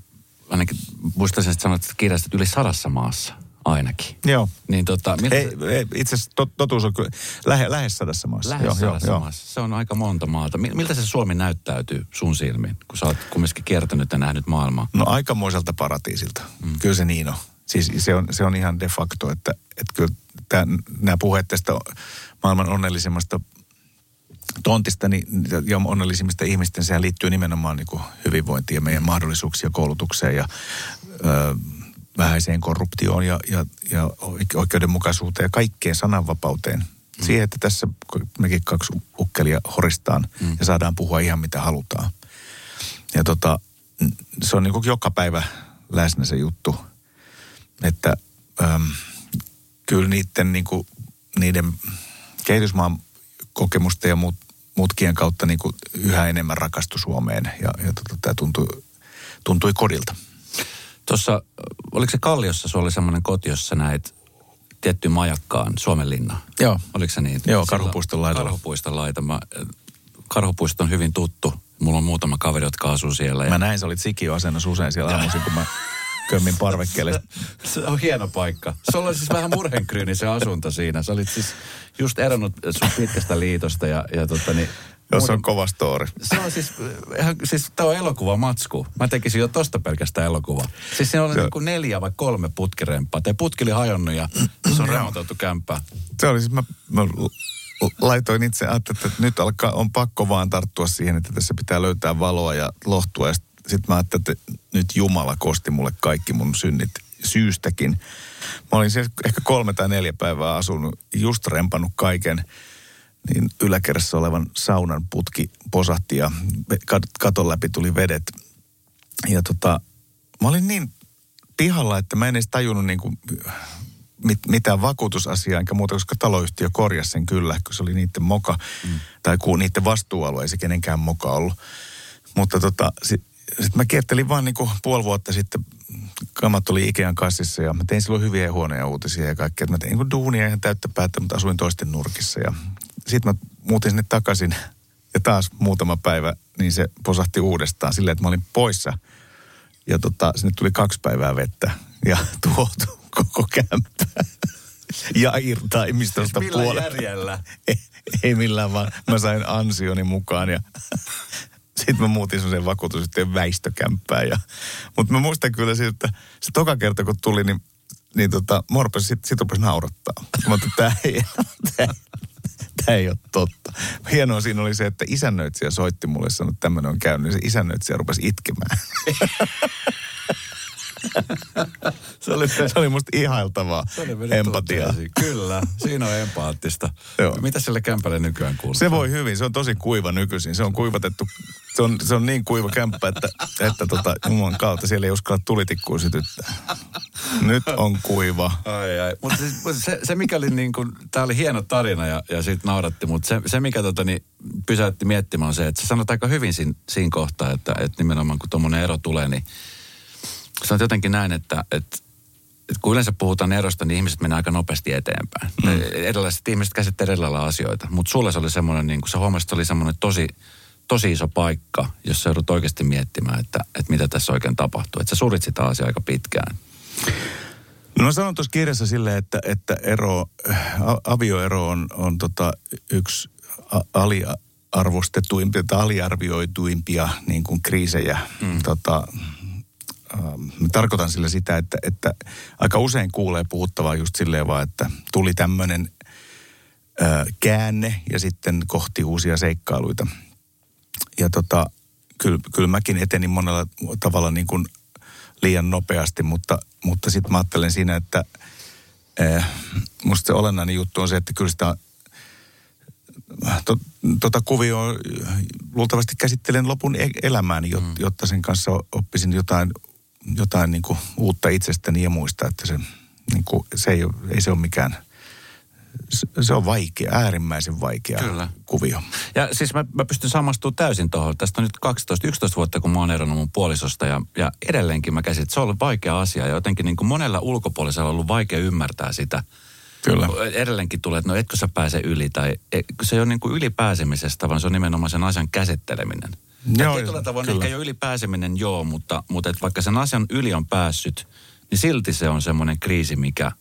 ainakin muistaisin, että sanoit, että kirjastat yli sadassa maassa ainakin. Joo. Niin tota, miltä... ei, ei, itse asiassa tot, totuus on kyllä lähe, lähes sadassa maassa. Lähes joo, sadassa joo, maassa. Jo. Se on aika monta maata. Miltä se Suomi näyttäytyy sun silmiin, kun sä oot kumminkin kiertänyt ja nähnyt maailmaa? No aikamoiselta paratiisilta. Mm. Kyllä se niin on. Siis se on, se on ihan de facto, että, että kyllä tämän, nämä puheet tästä maailman onnellisemmasta tontista niin, ja onnellisimmista ihmistä, sehän liittyy nimenomaan niin kuin hyvinvointiin ja meidän mahdollisuuksia koulutukseen ja ö, vähäiseen korruptioon ja, ja, ja oikeudenmukaisuuteen ja kaikkeen sananvapauteen. Mm. Siihen, että tässä mekin kaksi ukkelia horistaan mm. ja saadaan puhua ihan mitä halutaan. Ja tota, se on niin kuin joka päivä läsnä se juttu, että äm, kyllä niiden, niin kuin, niiden kehitysmaan kokemusta ja mut, mutkien kautta niin kuin yhä enemmän rakastui Suomeen ja, ja tota, tämä tuntui, tuntui kodilta. Tuossa, oliko se Kalliossa, se oli semmoinen koti, jossa näit tietty majakkaan Suomen linnaan? Joo. Oliko se niin? Joo, Karhupuiston laitama. Karhupuiston laitama. Karhupuisto on hyvin tuttu. Mulla on muutama kaveri, jotka asuu siellä. Ja... mä näin, sä olit sikiöasennossa usein siellä aamuisin, kun mä... kömmin parvekkeelle. Se on hieno paikka. Se on siis vähän murhenkryyni se asunto siinä. Sä olit siis just eronnut sun pitkästä liitosta ja, ja tota niin... Joo, se on kova story. Se on siis, siis tää on elokuvamatsku. Mä tekisin jo tosta pelkästään elokuvaa. Siis siinä oli se... niin kuin neljä vai kolme putkirempaa. Tää putki oli hajonnut ja se on remontoitu kämppää. Se oli siis, mä, mä laitoin itse, ajattelin, että nyt alkaa, on pakko vaan tarttua siihen, että tässä pitää löytää valoa ja lohtua ja sitten mä ajattelin, että nyt Jumala kosti mulle kaikki mun synnit syystäkin. Mä olin siellä ehkä kolme tai neljä päivää asunut, just rempannut kaiken. Niin yläkerrassa olevan saunan putki posahti ja katon läpi tuli vedet. Ja tota, mä olin niin pihalla, että mä en edes tajunnut niin kuin mit, mitään vakuutusasiaa, enkä muuta, koska taloyhtiö korjasi sen kyllä, kun se oli niiden moka, mm. tai kun niiden vastuualue, ei se kenenkään moka ollut. Mutta tota, sit, sit mä kiertelin vaan niin kuin puoli vuotta sitten, kamat oli Ikean kassissa ja mä tein silloin hyviä ja huonoja uutisia ja kaikkea. Mä tein niin kuin duunia ihan täyttä päättä, mutta asuin toisten nurkissa ja sitten mä muutin sinne takaisin ja taas muutama päivä, niin se posahti uudestaan silleen, että mä olin poissa. Ja tota, sinne tuli kaksi päivää vettä ja tuotu koko kämppää. Ja irtaimistosta puolella. Millä järjellä? Ei, ei millään vaan. Mä sain ansioni mukaan ja sitten mä muutin semmoisen vakuutusyhtiön väistökämppään. Ja... Mutta mä muistan kyllä siitä, että se toka kerta kun tuli, niin, niin tota, mä rupesin, sit, sit rupesin naurattaa. Mä otin, tää ei, tää ei. Tämä ei ole totta. Hienoa siinä oli se, että isännöitsijä soitti mulle ja sanoi, että tämmöinen on käynyt. Ja se isännöitsijä rupesi itkemään. Se oli, se oli musta ihailtavaa empatiaa. Kyllä, siinä on empaattista. Mitä sille kämpälle nykyään kuuluu? Se voi hyvin, se on tosi kuiva nykyisin. Se on kuivatettu, se on, se on niin kuiva kämppä, että, että tota, jumalan kautta siellä ei uskalla tulitikkuun sytyttää. Nyt on kuiva. Ai ai, mutta se, se, se mikä oli niin kuin, tää oli hieno tarina ja, ja siitä nauratti, mutta se, se mikä tota niin, pysäytti miettimään on se, että sä sanot aika hyvin siinä, siinä kohtaa, että, että nimenomaan kun tommonen ero tulee, niin sanoit jotenkin näin, että, että, että kun yleensä puhutaan erosta, niin ihmiset menee aika nopeasti eteenpäin. Mm. Erilaiset ihmiset käsittelevät erilaisia asioita. Mutta sulle se oli semmoinen, niin kuin sä huomasit, se oli semmoinen tosi, tosi iso paikka, jossa joudut oikeasti miettimään, että, että mitä tässä oikein tapahtuu. Että sä surit sitä asiaa aika pitkään. No mä sanon tuossa kirjassa silleen, että, että ero, avioero on, on tota yksi aliarvostetuimpia tai aliarvioituimpia niin kuin kriisejä mm. tota... Mä tarkoitan sillä sitä, että, että aika usein kuulee puhuttavaa just silleen vaan, että tuli tämmöinen käänne ja sitten kohti uusia seikkailuita. Ja tota, kyllä, kyllä mäkin etenin monella tavalla niin kuin liian nopeasti, mutta, mutta sitten mä ajattelen siinä, että ää, musta se olennainen juttu on se, että kyllä sitä tota kuvioa luultavasti käsittelen lopun elämääni, jotta sen kanssa oppisin jotain jotain niin kuin uutta itsestäni ja muista, että se, niin kuin, se ei, ole, ei se ole mikään, se on vaikea, äärimmäisen vaikea Kyllä. kuvio. Ja siis mä, mä pystyn samastumaan täysin tuohon. Tästä on nyt kaksitoista yksitoista vuotta, kun mä oon eronnut mun puolisosta ja, ja edelleenkin mä käsitin, että se on ollut vaikea asia ja jotenkin niin kuin monella ulkopuolisella on ollut vaikea ymmärtää sitä. Kyllä. Edelleenkin tulee, että no etkö sä pääse yli tai se ei ole niin kuin ylipääsemisestä, vaan se on nimenomaan sen asian käsitteleminen. Joo, tietyllä tavoin kyllä. Ehkä jo ylipääseminen, joo, mutta, mutta et vaikka sen asian yli on päässyt, niin silti se on semmoinen kriisi, mikä,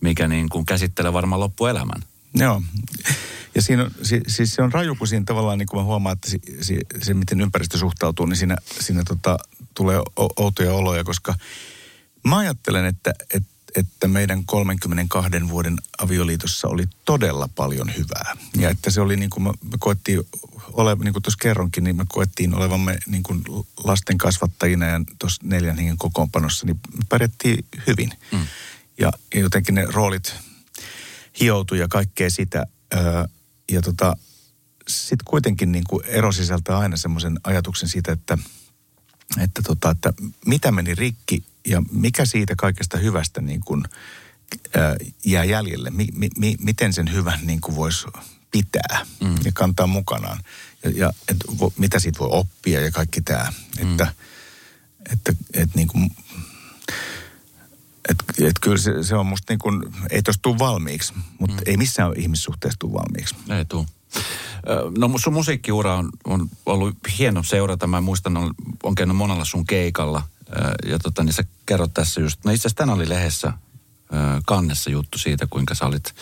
mikä niin kuin käsittelee varmaan loppuelämän. Joo, ja siinä on, si, siis se on raju, kun siinä tavallaan, niin kuin mä huomaan, että si, si, se miten ympäristö suhtautuu, niin siinä, siinä tota, tulee outoja oloja, koska mä ajattelen, että, että, että meidän kolmenkymmenenkahden vuoden avioliitossa oli todella paljon hyvää. Mm. Ja että se oli niin kuin me koettiin... Ole, niin kuin tuossa kerronkin, niin me koettiin olevamme niin kuin lasten kasvattajina ja tuossa neljän hengen kokoonpanossa, niin me pärjättiin hyvin. Mm. Ja, ja jotenkin ne roolit hioutui ja kaikkea sitä. Öö, ja tota, sitten kuitenkin niin kuin ero sisältää aina semmoisen ajatuksen siitä, että, että, tota, että mitä meni rikki ja mikä siitä kaikesta hyvästä niin kuin, öö, jää jäljelle. Mi, mi, mi, miten sen hyvän niin kuin voisi... pitää mm. ja kantaa mukanaan. Ja, ja et, vo, mitä siitä voi oppia ja kaikki tämä. Mm. Että, että, et, niin kuin, et, et kyllä se, se on musta niin kuin, ei tuossa tule valmiiksi, mutta mm. ei missään ihmissuhteessa tule valmiiksi. Ei tule. No sun musiikkiura on, on ollut hieno seurata. Mä muistan, on, on käynyt monella sun keikalla. Ja tota, niin sä kerrot tässä just, no itse asiassa tänään oli lehdessä kannessa juttu siitä, kuinka sä olit...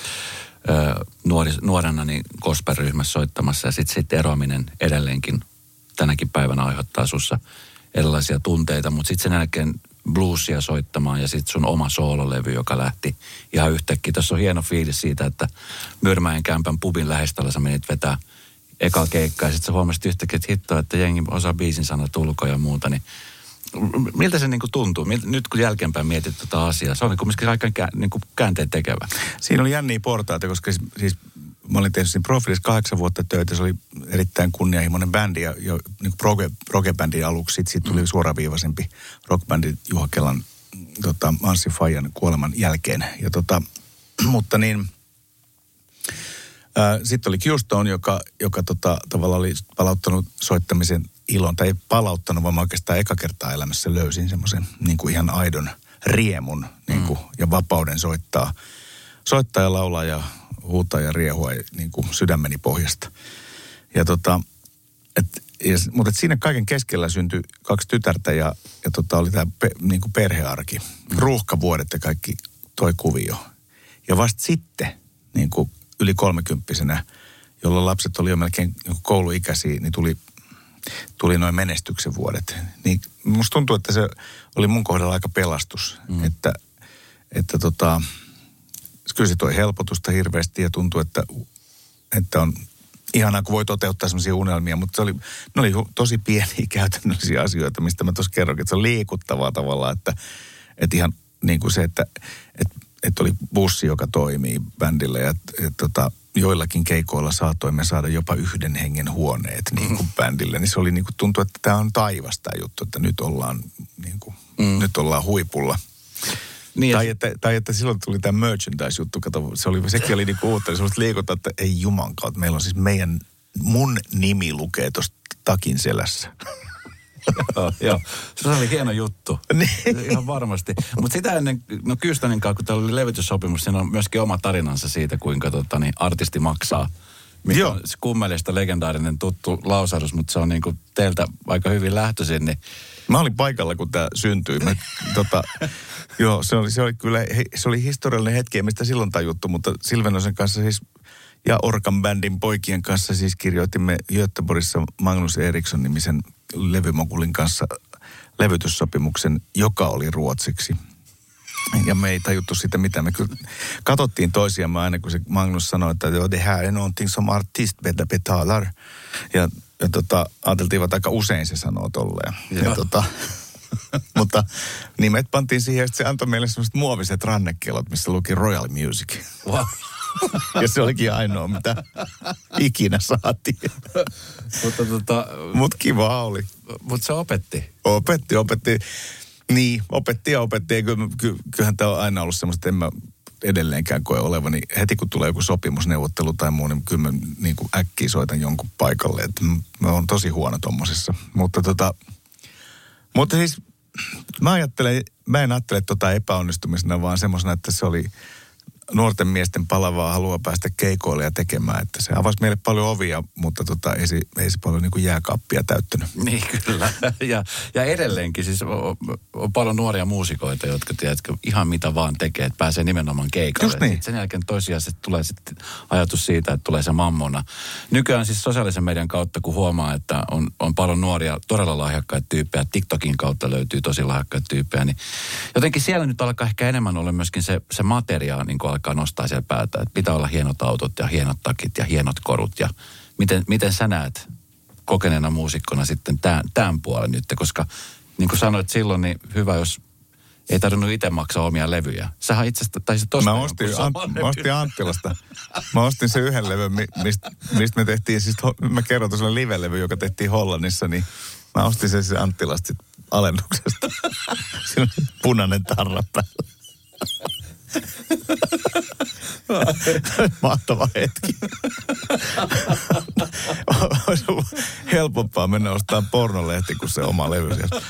Nuori, nuorena niin gospel-ryhmässä soittamassa ja sitten sit eroaminen edelleenkin tänäkin päivänä aiheuttaa sussa erilaisia tunteita, mutta sitten sen jälkeen bluesia soittamaan ja sitten sun oma soololevy, joka lähti ihan yhtäkkiä. Tuossa on hieno fiilis siitä, että Myyrmäen kämpän pubin lähestöllä sä menit vetää eka keikkaa ja sitten sä huomasit yhtäkkiä, että hittoa, että jengi osaa biisin sanat ulkoa ja muuta, niin miltä se niin kuin tuntuu? Nyt kun jälkeenpäin mietit tuota asiaa, se on kumminkin aika niin kuin käänteen tekevä. Siinä oli jänniä portaita, koska siis mä olin tehnyt siinä Profiilissa kahdeksan vuotta töitä. Se oli erittäin kunnianhimoinen bändi ja jo, niin kuin proge-bändi aluksi. Sitten siitä tuli mm. suoraviivaisempi rockbändi Juha Kelan tota, Anssi Fajan kuoleman jälkeen. Ja tota, mutta niin... Sitten oli Houston, joka, joka tota, tavallaan oli palauttanut soittamisen ilon, tai ei palauttanut, vaan oikeastaan eka kertaa elämässä löysin semmoisen niin kuin ihan aidon riemun niin kuin, mm. ja vapauden soittaa. Soittaa ja laulaa ja huutaa ja riehua ja, niin kuin sydämeni pohjasta. Ja tota, et, ja, mutta et siinä kaiken keskellä syntyi kaksi tytärtä ja, ja tota, oli tämä pe, niin kuin perhearki. Mm. Ruuhkavuodet ja kaikki toi kuvio. Ja vasta sitten niin kuin yli kolmekymppisenä, jolloin lapset oli jo melkein kouluikäisiä, niin tuli, tuli noin menestyksen vuodet. Niin musta tuntuu, että se oli mun kohdalla aika pelastus. Mm. Että, että tota, kyllä se toi helpotusta hirveästi ja tuntui, että, että on ihanaa, kun voi toteuttaa sellaisia unelmia, mutta se oli, ne oli tosi pieniä käytännöllisiä asioita, mistä mä tuossa kerroin, että se on liikuttavaa tavallaan, että, että ihan niin kuin se, että, että että oli bussi, joka toimii bändillä ja et, tota, joillakin keikoilla saatoimme saada jopa yhden hengen huoneet niin kuin bändille. Niin se oli niin kuin tuntui, että tämä on taivas tämä juttu, että nyt ollaan, niin kuin, mm. nyt ollaan huipulla. Niin tai, että, tai että silloin tuli tämä merchandise-juttu, kato, se oli, sekin oli niin kuin uutta, niin liikuntaa, että ei jumankaan, meillä on siis meidän, mun nimi lukee tuosta takin selässä. Joo, joo, se oli hieno juttu, ihan varmasti. Mutta sitä ennen, no Kuustosen kanssa, kun täällä oli levityssopimus, siinä on myöskin oma tarinansa siitä, kuinka tota, niin, artisti maksaa. Mikä on se Kummelista legendaarinen tuttu lausahdus, mutta se on niin kuin teiltä aika hyvin lähtöisin. Niin... Mä olin paikalla, kun tämä syntyi. Mä, tota, joo, se oli, se oli kyllä, se oli historiallinen hetki, mistä silloin tajuttu, mutta Silvenosen kanssa siis... Ja Orkan bändin poikien kanssa siis kirjoitimme Göteborgissa Magnus Eriksson-nimisen levymokulin kanssa levytyssopimuksen, joka oli ruotsiksi. Ja me ei tajuttu sitä mitään. Me kyllä katsottiin toisiamme aina, kun se Magnus sanoi, että det här är någonting som artist betalar. Ja, ja tota, ajateltiin, että aika usein se sanoo tolleen. Ja tota... Mutta nimet pantiin siihen, että se antoi meille sellaiset muoviset rannekielot, missä luki Royal Music. Wow. Ja se olikin ainoa, mitä ikinä saatiin. Mutta tota... Mut kivaa oli. Mutta se opetti. Opetti, opetti. Niin, opetti ja opetti. Ky- ky- kyllähän tämä on aina ollut semmoista, en mä edelleenkään koe olevani. Heti kun tulee joku sopimusneuvottelu tai muu, niin kyllä mä niin kuin äkkiä soitan jonkun paikalle. Että mä oon tosi huono tommosessa. Mutta tota... Mutta siis mä ajattelen, mä en ajattele tota epäonnistumisena, vaan semmoisena, että se oli nuorten miesten palavaa halua päästä keikoille ja tekemään. Että se avasi meille paljon ovia, mutta tota, ei, se, ei se paljon niin kuin jääkaappia täyttänyt. Niin kyllä. Ja, ja edelleenkin siis on, on paljon nuoria muusikoita, jotka tiedätkö ihan mitä vaan tekee, että pääsee nimenomaan keikalle. Niin. Sen jälkeen tosiaan sitten tulee sitten ajatus siitä, että tulee se mammona. Nykyään siis sosiaalisen median kautta, kun huomaa, että on, on paljon nuoria, todella lahjakkaita tyyppejä. TikTokin kautta löytyy tosi lahjakkaita tyyppejä. Niin jotenkin siellä nyt alkaa ehkä enemmän olla myöskin se, se materiaa niin kuin alkaa nostaa siellä päätä, että pitää olla hienot autot ja hienot takit ja hienot korut. Ja miten, miten sä näet kokeneena muusikkona sitten tämän, tämän puolen nyt? Koska niin kuin sanoit silloin, niin hyvä, jos ei tarvinnut itse maksaa omia levyjä. Sähän itse asiassa tosta... Mä ostin, Ant- mä ostin Anttilasta. Mä ostin sen yhden levyn, mistä mist me tehtiin, siis mä kerron tuossa live-levy, joka tehtiin Hollannissa, niin mä ostin sen siis Anttilasta alennuksesta. Siinä on punainen tarra päällä. Mahtava hetki. Olisi helpompaa mennä ostamaan pornolehti kuin se oma levy siellä.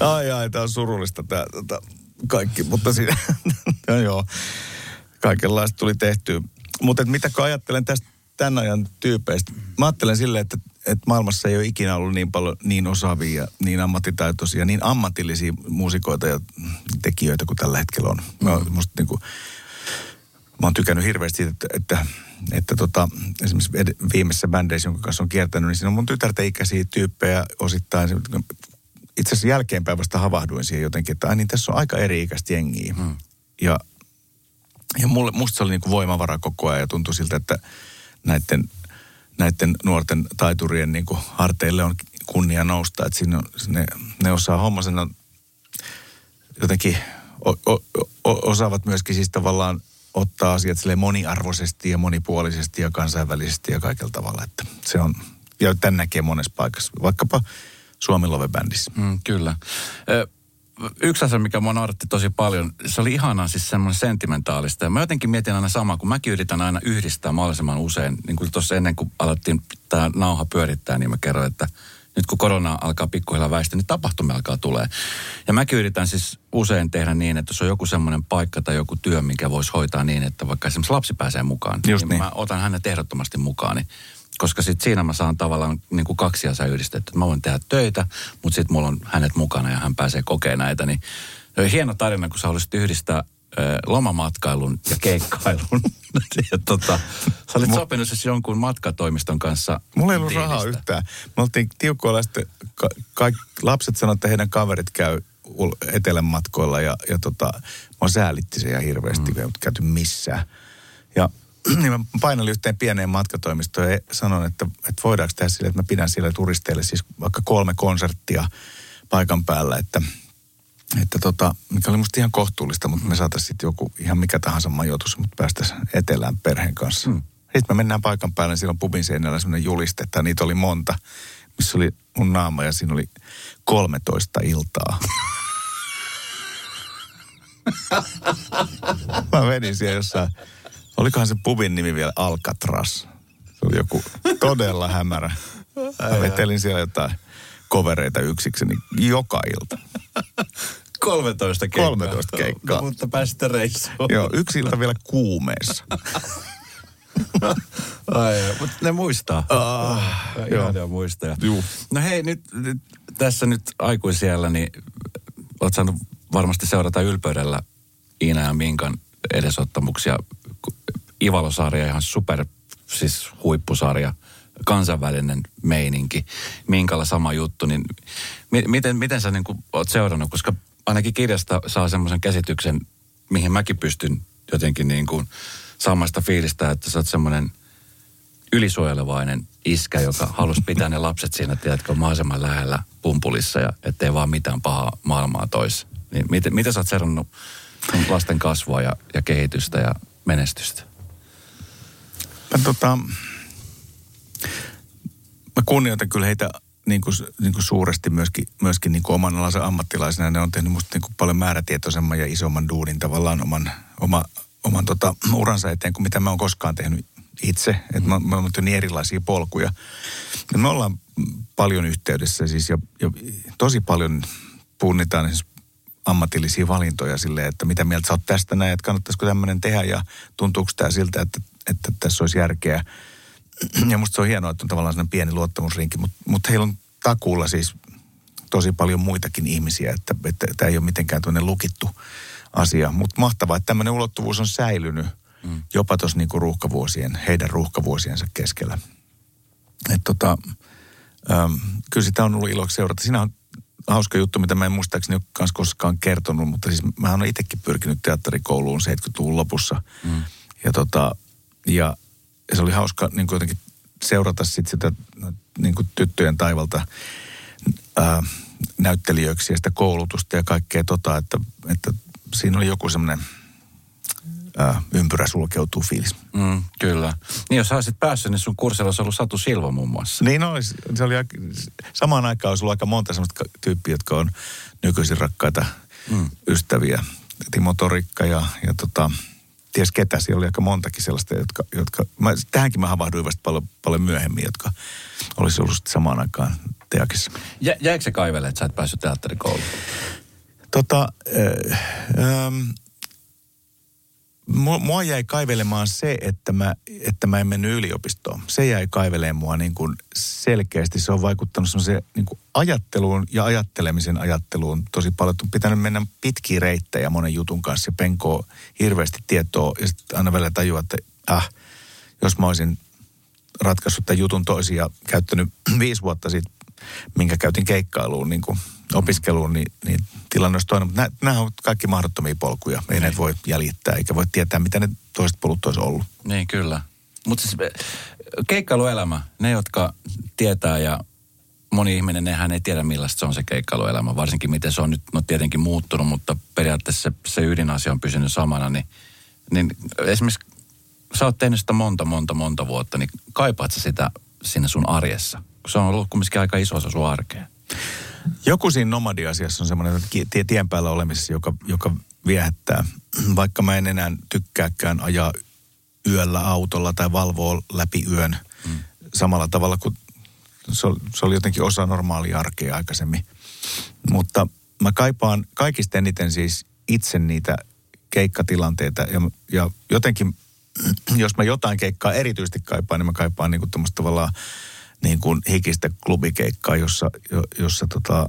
Ai ai, tää on surullista tää, tää kaikki, mutta siinä, no joo, kaikenlaista tuli tehtyä. Mutta mitä ajattelen tästä tämän ajan tyypeistä? Mä ajattelen silleen, että, että maailmassa ei ole ikinä ollut niin paljon niin osaavia, niin ammattitaitoisia, niin ammatillisia muusikoita ja tekijöitä kuin tällä hetkellä on. Mä, mm. musta niinku, mä oon tykännyt hirveästi siitä, että, että, että tota, esimerkiksi ed, viimeisessä bändeissä, jonka kanssa on kiertänyt, niin siinä on mun tytärten ikäisiä tyyppejä osittain. Itse asiassa jälkeenpäin vasta havahduin siihen jotenkin, että ai niin, tässä on aika eri-ikäistä jengiä. Mm. Ja, ja mulle, musta se oli niinku voimavara koko ajan ja tuntui siltä, että näiden, näiden nuorten taiturien niin kuin harteille on kunnia nousta, että siinä on, ne, ne osaa hommasena jotenkin, o, o, o, osaavat myöskin siis tavallaan ottaa asiat silleen moniarvoisesti ja monipuolisesti ja kansainvälisesti ja kaikella tavalla, että se on, ja tämän näkee monessa paikassa, vaikkapa Suomi Love-bändissä. Mm, kyllä. Ö, yksi asia, mikä mua nauratti tosi paljon, se oli ihanaa siis semmoinen sentimentaalista. Ja mä jotenkin mietin aina samaa, kun mäkin yritän aina yhdistää mahdollisimman usein. Niin kuin tuossa ennen kuin alettiin tämä nauha pyörittää, niin mä kerroin, että nyt kun korona alkaa pikkuhiljaa väistää, niin tapahtumia alkaa tulee. Ja mäkin yritän siis usein tehdä niin, että jos on joku semmoinen paikka tai joku työ, minkä voisi hoitaa niin, että vaikka esimerkiksi lapsi pääsee mukaan, niin, niin mä otan hänet ehdottomasti mukaan. Niin, koska sitten siinä mä saan tavallaan niin kuin kaksi asiaa yhdistetty. Mä voin tehdä töitä, mutta sitten mulla on hänet mukana ja hän pääsee kokee näitä. Niin, hieno tarina, kun sä haluaisit yhdistää lomamatkailun ja keikkailun. Ja tota, sä olit Mut, sopinut siis jonkun matkatoimiston kanssa. Mulla ei ollut tiilistä. Rahaa yhtään. Me oltiin tiukkoilla, ka, ka, lapset sanoivat, että heidän kaverit käy etelän matkoilla ja, ja tota, mä säälitti sen ihan hirveästi, mm. mutta käyty missään. Ja niin mä painelin yhteen pieneen matkatoimistoon ja sanon, että, että voidaanko tehdä sille, että mä pidän siellä turisteille siis vaikka kolme konserttia paikan päällä, että Että tota, mikä oli musta ihan kohtuullista, mutta me saataisiin sitten joku ihan mikä tahansa majoitus, mutta päästäisiin etelään perheen kanssa. Mm. Sitten me mennään paikan päälle, niin siellä on pubin seinällä sellainen juliste, että niitä oli monta, missä oli mun naama ja siinä oli kolmetoista iltaa. Mä menin siellä jossain, olikohan se pubin nimi vielä Alcatraz. Se oli joku todella hämärä. Mä vetelin siellä jotain kovereita yksikseni joka ilta. kolmetoista keikkaa. kolmetoista keikkaa. Mutta pääsitte reissuun. Joo, yksi ilta vielä kuumeessa. Ai, mutta ne muistaa. Ah, joo, ne muistaa. Juu. No hei, nyt, nyt tässä nyt aikuisiällä, niin oot saanut varmasti seurata ylpeydellä Iina ja Minkan edesottamuksia. Ivalo-sarja, ihan super, siis huippusarja. Kansainvälinen meininki, Minkalla sama juttu, niin mi- miten, miten sä niin kuin oot seurannut, koska ainakin kirjasta saa semmoisen käsityksen, mihin mäkin pystyn jotenkin niin kuin samasta fiilistä, että sä oot semmoinen ylisuojelevainen iskä, joka halusi pitää ne lapset siinä, tiedätkö, maaseman lähellä pumpulissa ja ettei vaan mitään pahaa maailmaa toisi. Niin miten, miten sä oot seurannut lasten kasvua ja, ja kehitystä ja menestystä? Mä tota... Mä kunnioitan kyllä heitä niin kuin, niin kuin suuresti myöskin, myöskin niin kuin oman alansa ammattilaisena. Ne on tehnyt musta niin kuin paljon määrätietoisemman ja isomman duunin tavallaan oman, oma, oman tota, uransa eteen kuin mitä mä oon koskaan tehnyt itse. Mm. Että mä oon niin erilaisia polkuja. Ja me ollaan paljon yhteydessä siis ja, ja tosi paljon punnitaan siis ammatillisia valintoja silleen, että mitä mieltä sä oot tästä näin, että kannattaisiko tämmöinen tehdä ja tuntuuko tää siltä, että, että tässä olisi järkeä. Ja musta se on hienoa, että on tavallaan sellainen pieni luottamusrinki, mutta mut heillä on takuulla siis tosi paljon muitakin ihmisiä, että tämä ei ole mitenkään tämmöinen lukittu asia. Mutta mahtavaa, että tämmöinen ulottuvuus on säilynyt mm. jopa tuossa niinku ruuhkavuosien, heidän ruuhkavuosiensa keskellä. Että tota, ähm, kyllä sitä on ollut iloksi seurata. Siinä on hauska juttu, mitä mä en muistaakseni ole koskaan kertonut, mutta siis mä oon itsekin pyrkinyt teatterikouluun seitsemänkymmentäluvun lopussa. Mm. Ja tota, ja Ja se oli hauska niin kuin jotenkin seurata sit sitä niin kuin tyttöjen taivalta ää, näyttelijöiksi ja sitä koulutusta ja kaikkea tota, että, että siinä oli joku semmoinen ympyrä sulkeutuu fiilis. Mm, kyllä. Niin jos olisit päässyt, niin sun kurssilla olisi ollut Satu Silvo muun muassa. Niin olisi. Se oli aika, samaan aikaan olisi ollut aika monta semmoista tyyppiä, jotka on nykyisin rakkaita mm. ystäviä. Timo Torikka ja, ja tota... ties ketä, siellä oli aika montakin sellaista, jotka, jotka mä, tähänkin mä havahduin vasta paljon, paljon myöhemmin, jotka olisi ollut samaan aikaan teakissa. Jä, jäikö se kaivelle, että sä et päässyt teatterikouluun? Tota, äh, ähm, mua jäi kaivelemaan se, että mä, että mä en mennyt yliopistoon. Se jäi kaivelemaan mua niin kuin selkeästi. Se on vaikuttanut semmoiseen niin kuin ajatteluun ja ajattelemisen ajatteluun tosi paljon. On pitänyt mennä pitkiä reittejä monen jutun kanssa ja penkoa hirveästi tietoa. Ja sitten aina välillä tajua, että äh, jos mä olisin ratkaissut tämän jutun toisin ja käyttänyt viisi vuotta sitten, minkä käytin keikkailuun, niin kuin opiskeluun, niin, niin tilanne olisi toinen. Mutta nämä ovat kaikki mahdottomia polkuja. Ei näitä voi jäljittää, eikä voi tietää, mitä ne toiset polut olisi ollut. Niin, kyllä. Mutta siis keikkailuelämä, ne jotka tietää ja moni ihminen, nehän ei tiedä millaista se on se keikkailuelämä. Varsinkin miten se on nyt no tietenkin muuttunut, mutta periaatteessa se, se ydinasia on pysynyt samana. Niin, niin esimerkiksi sä oot tehnyt sitä monta, monta, monta vuotta, niin kaipaat sä sitä siinä sun arjessa? Se on ollut kumminkin aika iso osa sun arkea. Joku siinä nomadiasiassa on semmoinen tien päällä olemisessa, joka, joka viehättää. Vaikka mä en enää tykkääkään ajaa yöllä autolla tai valvoa läpi yön mm. samalla tavalla kuin se oli jotenkin osa normaalia arkea aikaisemmin. Mutta mä kaipaan kaikista eniten siis itse niitä keikkatilanteita ja, ja jotenkin, jos mä jotain keikkaa erityisesti kaipaan, niin mä kaipaan niinku tämmöistä tavallaan niin kuin hikistä klubikeikkaa, jossa, jossa tota,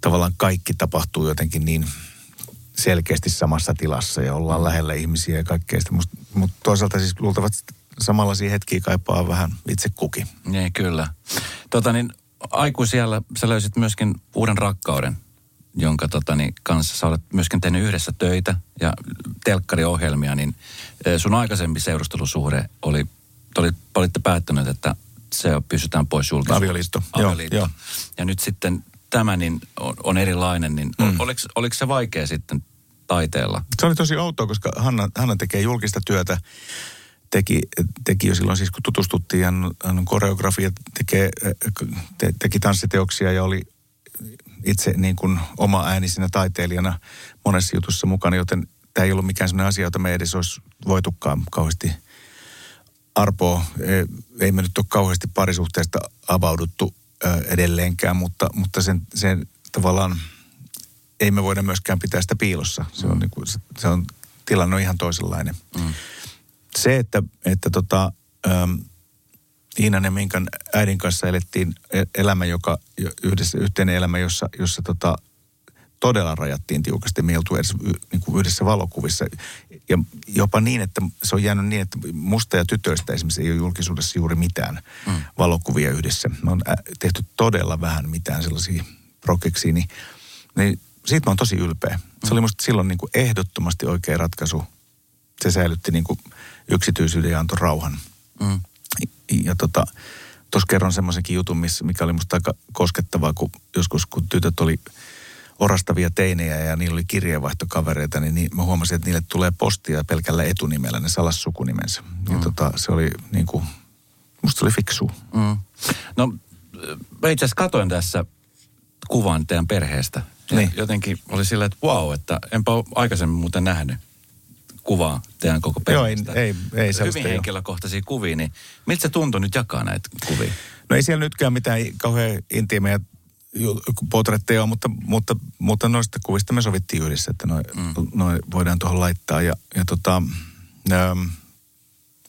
tavallaan kaikki tapahtuu jotenkin niin selkeästi samassa tilassa ja ollaan lähellä ihmisiä ja kaikkea sitä. Mutta mut toisaalta siis luultavasti samanlaisia hetkiä kaipaa vähän itse kukin. Niin, kyllä. Tota niin, aikuisiällä sä löysit myöskin uuden rakkauden, jonka tota niin, kanssa sä olet myöskin tehnyt yhdessä töitä ja telkkariohjelmia, niin sun aikaisempi seurustelusuhde oli, oli olitte päättänyt, että se pysytään pois julkisuudelta. Avioliitto. Avioliitto. Joo, ja nyt sitten tämä niin on, on erilainen, niin mm. oliko, oliko se vaikea sitten taiteella? Se oli tosi outoa, koska Hanna, Hanna tekee julkista työtä. Teki, teki jo silloin siis, kun tutustuttiin, hän on koreografia, tekee, te, teki tanssiteoksia ja oli itse niin kuin oma äänisenä taiteilijana monessa jutussa mukana, joten tämä ei ollut mikään sellainen asia, jota me edes olisi voitukaan kauheasti arpoa. Ei me nyt ole kauheasti parisuhteesta avauduttu edelleenkään, mutta, mutta sen, sen tavallaan ei me voida myöskään pitää sitä piilossa. Se on, niin kuin, se on tilanne on ihan toisenlainen. Mm. Se, että, että tota, ähm, Iinan ja Minkan äidin kanssa elettiin elämä, joka, yhdessä, yhteinen elämä, jossa, jossa tota, todella rajattiin tiukasti. Me ei oltu edes niin yhdessä valokuvissa. Ja jopa niin, että se on jäänyt niin, että musta ja tytöistä esimerkiksi ei ole julkisuudessa juuri mitään mm. valokuvia yhdessä. Me on tehty todella vähän mitään sellaisia projekteja. Niin, niin siitä mä oon tosi ylpeä. Mm. Se oli musta silloin niin kuin ehdottomasti oikea ratkaisu. Se säilytti niin kuin yksityisyyden ja antoi rauhan. Mm. Ja tota, tuossa kerron semmoisenkin jutun, mikä oli musta aika koskettavaa, kun joskus kun tytöt oli orastavia teinejä ja niillä oli kirjeenvaihtokavereita, niin mä huomasin, että niille tulee postia pelkällä etunimellä, ne salas sukunimensä. Mm. Ja tota, se oli niin kuin, musta se oli fiksua. Mm. No, mä itse asiassa katoin tässä kuvan teidän perheestä. Niin. Jotenkin oli sillä, että wow, että enpä ole aikaisemmin muuten nähnyt kuvaa teidän koko perheestä. Joo, ei, ei, ei hyvin henkilökohtaisia ole kuvia, niin miltä se tuntui nyt jakaa näitä kuvia? No ei siellä nytkään mitään kauhean intiimejä potretteja ole, mutta, mutta, mutta noista kuvista me sovittiin yhdessä, että noi, mm. noi voidaan tuohon laittaa. Ja, ja tota, ähm,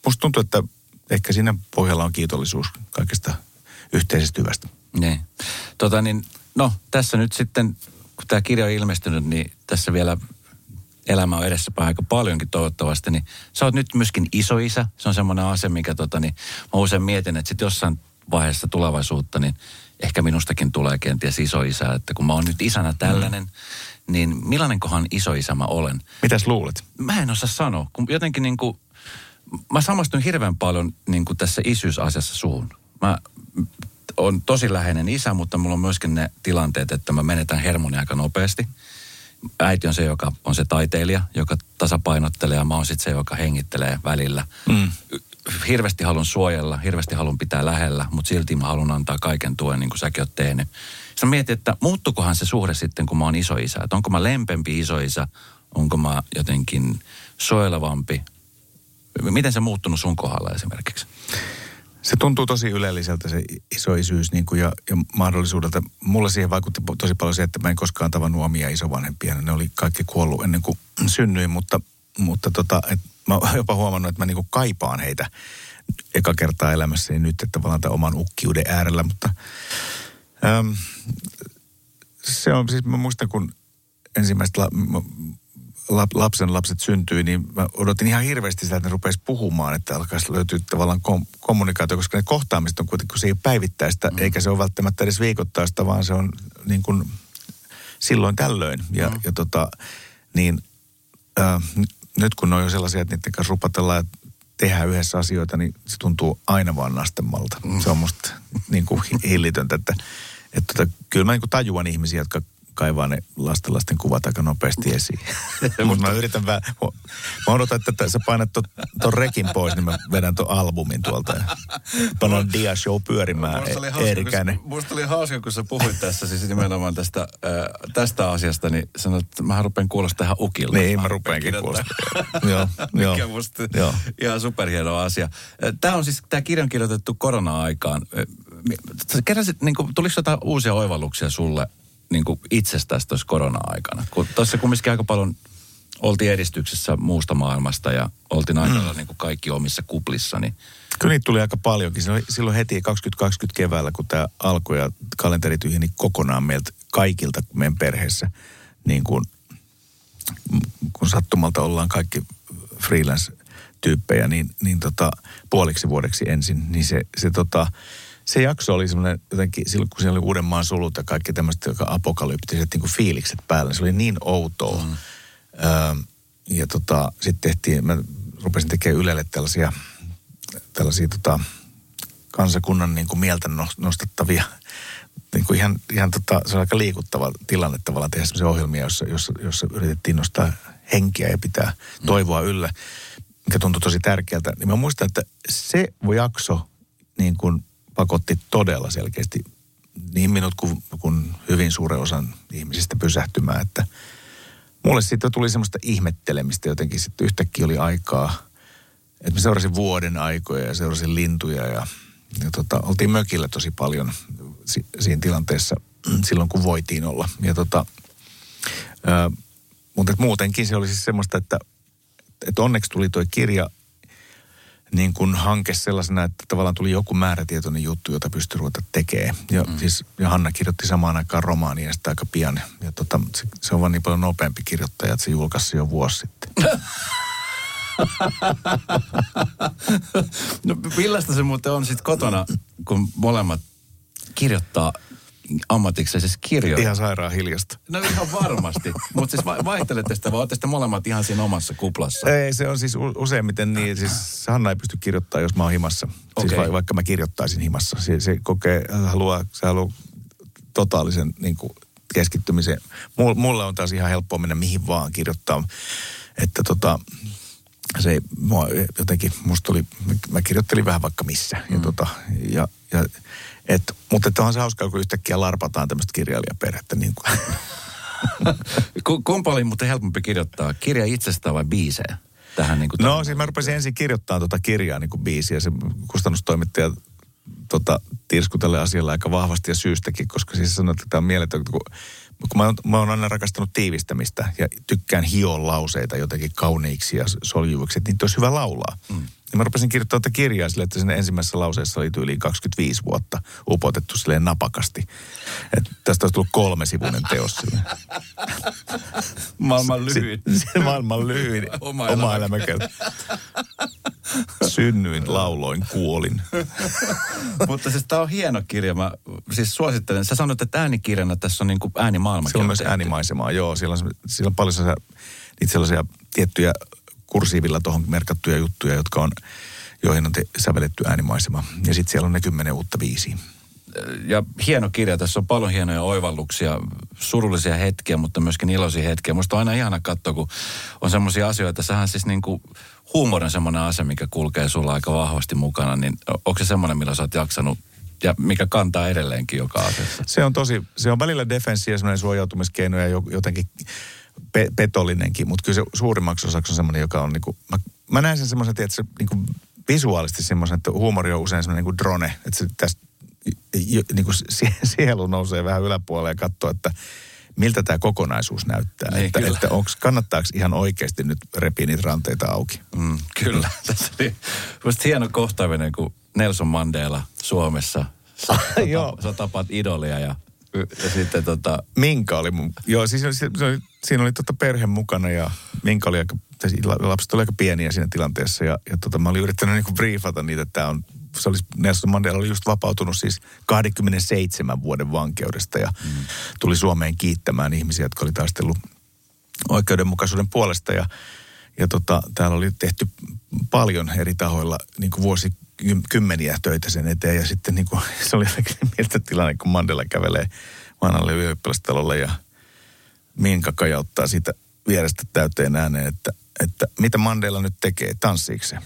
musta tuntuu, että ehkä siinä pohjalla on kiitollisuus kaikesta yhteisestä hyvästä. Niin. Tota niin, no tässä nyt sitten, kun tämä kirja on ilmestynyt, niin tässä vielä elämä on edessäpäin aika paljonkin toivottavasti, niin sä oot nyt myöskin isoisä. Se on semmoinen ase, mikä tota, niin, mä usein mietin, että sit jossain vaiheessa tulevaisuutta, niin ehkä minustakin tulee kenties isoisä. Että kun mä oon nyt isänä tällainen, mm. niin millainenkohan isoisä mä olen? Mitäs luulet? Mä en osaa sanoa. Kun jotenkin niin kuin, mä samastun hirveän paljon niin kuin tässä isyysasiassa suhun. Mä oon tosi läheinen isä, mutta mulla on myöskin ne tilanteet, että mä menetän hermoni aika nopeasti. Äiti on se, joka on se taiteilija, joka tasapainottelee ja mä oon sitten se, joka hengittelee välillä. Mm. Hirveästi haluan suojella, hirveästi haluan pitää lähellä, mutta silti mä haluan antaa kaiken tuen, niin kuin säkin oot tehnyt. Sitten mietin, että muuttukohan se suhde sitten, kun mä oon isoisä. Että onko mä lempempi isoisä, onko mä jotenkin suojelavampi. Miten se muuttunut sun kohdalla esimerkiksi? Se tuntuu tosi ylelliseltä se isoisyys niin kuin ja, ja mahdollisuudelta. Mulla siihen vaikutti tosi paljon se, että mä en koskaan tavannut omia isovanhempia. Ne oli kaikki kuollut ennen kuin synnyin, mutta, mutta tota, et mä oon jopa huomannut, että mä niin kuin kaipaan heitä eka kertaa elämässäni nyt, että tavallaan tämän oman ukkiuden äärellä. Mutta äm, se on siis, mä muistan kun ensimmäiset la, la, lapsen lapset syntyi, niin mä odotin ihan hirveästi sitä, että ne rupeaisi puhumaan, että alkaisi löytyä tavallaan kom, kommunikaatio, koska ne kohtaamiset on kuitenkin, kun se ei ole päivittäistä, mm. eikä se ole välttämättä edes viikoittaista, vaan se on niin kuin silloin tällöin. Ja, mm. ja tota, niin... Äh, nyt kun ne on jo sellaisia, että niiden kanssa rupatellaan ja tehdään yhdessä asioita, niin se tuntuu aina vaan nastemmalta. Mm. Se on musta niin kuin hillitöntä, että, että, että kyllä mä niin kuin tajuan ihmisiä, jotka kaivaa ne lasten lasten kuvat aika nopeasti esiin. Mutta mä yritän vähän, mä odotan, että sä painat ton, ton rekin pois, niin mä vedän ton albumin tuolta ja panon diashow pyörimään. Musta oli hauska, kun sä puhuit tässä, siis nimenomaan tästä, äh, tästä asiasta, niin sanoit, että mä rupean kuulostaa ihan ukilta. Niin, mä, mä rupeenkin kuulostamaan. Joo, joo. Mikä musta jo. Ihan superhieno asia. Tää on siis, tää kirja on kirjoitettu korona-aikaan. Keräsit, niin kuin, tuliko jotain uusia oivalluksia sulle niin kuin itsestäsi tuossa korona-aikana? Kun tuossa kumminkin aika paljon oltiin edistyksessä muusta maailmasta ja oltiin aina mm. niin kuin kaikki omissa kuplissa. Niin... Kyllä niitä tuli aika paljonkin. Silloin heti kaksituhattakaksikymmentä keväällä, kun tämä alkoi ja kalenteri tyhjeni kokonaan meiltä kaikilta meidän perheessä, niin kun, kun sattumalta ollaan kaikki freelance-tyyppejä, niin, niin tota, puoliksi vuodeksi ensin, niin se, se tota... Se jakso oli semmoinen jotenkin, silloin kun siellä oli Uudenmaan sulut ja kaikki tämmöiset apokalyptiset niin kuin fiilikset päällä. Se oli niin outoa. Mm. Öö, ja tota, sitten tehtiin, mä rupesin tekemään Ylelle tällaisia, tällaisia tota, kansakunnan niin kuin mieltä nostattavia. Niin kuin ihan, ihan tota, se oli aika liikuttava tilanne tavallaan tehdä semmoisia ohjelmia, jossa, jossa, jossa yritettiin nostaa henkiä ja pitää mm. toivoa yllä, mikä tuntui tosi tärkeältä. Niin mä muistan, että se jakso niin kuin pakotti todella selkeästi niin minut kuin, kuin hyvin suuren osan ihmisistä pysähtymään, että mulle siitä tuli semmoista ihmettelemistä jotenkin. Sitten yhtäkkiä oli aikaa, että mä seurasin vuoden aikoja ja seurasin lintuja ja, ja tota, oltiin mökillä tosi paljon si- siinä tilanteessa silloin, kun voitiin olla. Ja tota, ää, mutta muutenkin se oli siis semmoista, että, että onneksi tuli toi kirja niin kuin hanke sellaisena, että tavallaan tuli joku määrätietoinen juttu, jota pystyi ruveta tekemään. Ja, mm. siis, ja Hanna kirjoitti samaan aikaan romaania sitä aika pian. Ja tota, se, se on vaan niin paljon nopeampi kirjoittaja, että se julkaisi jo vuosi sitten. No millaista se muuten on sitten kotona, kun molemmat kirjoittaa ammatikseen siis kirjoja? Ihan sairaan hiljasta. No ihan varmasti. Mutta siis vaihtelette sitä, vai ootte sitä molemmat ihan siinä omassa kuplassa? Ei, se on siis useimmiten niin. Siis Hanna ei pysty kirjoittamaan, jos mä oon himassa. Okay. Siis va- vaikka mä kirjoittaisin himassa. Se, se kokee, haluaa, se haluaa totaalisen niin kuin keskittymisen. Mulla on taas ihan helppoa mennä mihin vaan kirjoittaa. Että tota... Se mua jotenkin, musta oli, mä kirjoittelin vähän vaikka missä. Mm. Ja tota, ja, ja, et, mutta että on se hauskaa, kun yhtäkkiä larpataan tämmöistä kirjailijaperhettä. Niin kumpa oli muuten helpompi kirjoittaa? Kirja itsestään vai biisejä? Tähän, niin no tämän... siis mä rupesin ensin kirjoittamaan tota kirjaa niin kuin biisiä. Se kustannustoimittaja tota, tirsku tälle asialle aika vahvasti ja syystäkin, koska siis sanoi, että tämä on mieletöntä, kun... Kun mä oon, mä oon aina rakastanut tiivistämistä ja tykkään hioa lauseita jotenkin kauniiksi ja soljuiksi, että niitä olisi hyvä laulaa. Mm. Ja mä rupesin kirjoittamaan tätä kirjaa silleen, että siinä ensimmäisessä lauseessa oli yli kaksikymmentäviisi vuotta upotettu silleen napakasti. Että tästä olisi tullut kolmesivuinen teos silleen. Maailman lyhyin. Se maailman lyhyin. Oma, Oma elämä. Synnyin, lauloin, kuolin. Mutta siis tää on hieno kirja. Mä siis suosittelen. Sä sanoit, että äänikirjana tässä on niin kuin äänimaailma. Siellä on myös äänimaisemaa, joo. Siellä on, siellä on paljon sellaisia, niitä sellaisia tiettyjä kursiivilla tuohon merkattuja juttuja, jotka on, joihin on te, sävelletty äänimaisema. Ja sitten siellä on ne kymmenen uutta biisiä. Ja hieno kirja. Tässä on paljon hienoja oivalluksia, surullisia hetkiä, mutta myöskin iloisia hetkiä. Musta on aina ihana katsoa, kun on semmoisia asioita. Sähän siis niin kuin huumori on semmoinen asia, mikä kulkee sulla aika vahvasti mukana. Niin onko se semmoinen, millä sä oot jaksanut ja mikä kantaa edelleenkin joka asiassa? Se on tosi, se on välillä defenssiä, semmoinen suojautumiskeino ja jotenkin... Pe- petollinenkin, mutta kyllä se suurimmaksi osaksi on semmoinen, joka on niinku, mä, mä näen sen semmoisen, että se niinku visuaalisesti semmoisen, että huumori on usein semmoinen niinku drone, että se tästä niinku sielu nousee vähän yläpuolelle ja katsoo, että miltä tämä kokonaisuus näyttää. Niin, että että onks, kannattaako ihan oikeasti nyt repiä niitä ranteita auki? Mm, kyllä. Tässä oli musta hieno kohtaaminen, kun Nelson Mandela Suomessa, sä, sä tapaat idolia ja ja sitten tota... Minka oli mun... Joo, siis se, se oli, siinä oli tota perhe mukana ja Minka oli aika... Lapset oli aika pieniä siinä tilanteessa ja, ja tota, mä olin yrittänyt niinku briefata niitä, että tää on... Se oli, Nelson Mandela oli just vapautunut siis kaksikymmentäseitsemän vuoden vankeudesta ja mm. tuli Suomeen kiittämään ihmisiä, jotka oli taistellut oikeudenmukaisuuden puolesta ja, ja tota, täällä oli tehty paljon eri tahoilla niin kuin vuosikymmeniä töitä sen eteen. Ja sitten niin kuin, se oli jotenkin mieltä tilanne, kun Mandela kävelee vanhalle ylioppilastalolle ja Minka kajauttaa siitä vierestä täyteen ääneen, että, että mitä Mandela nyt tekee, tanssiiko se?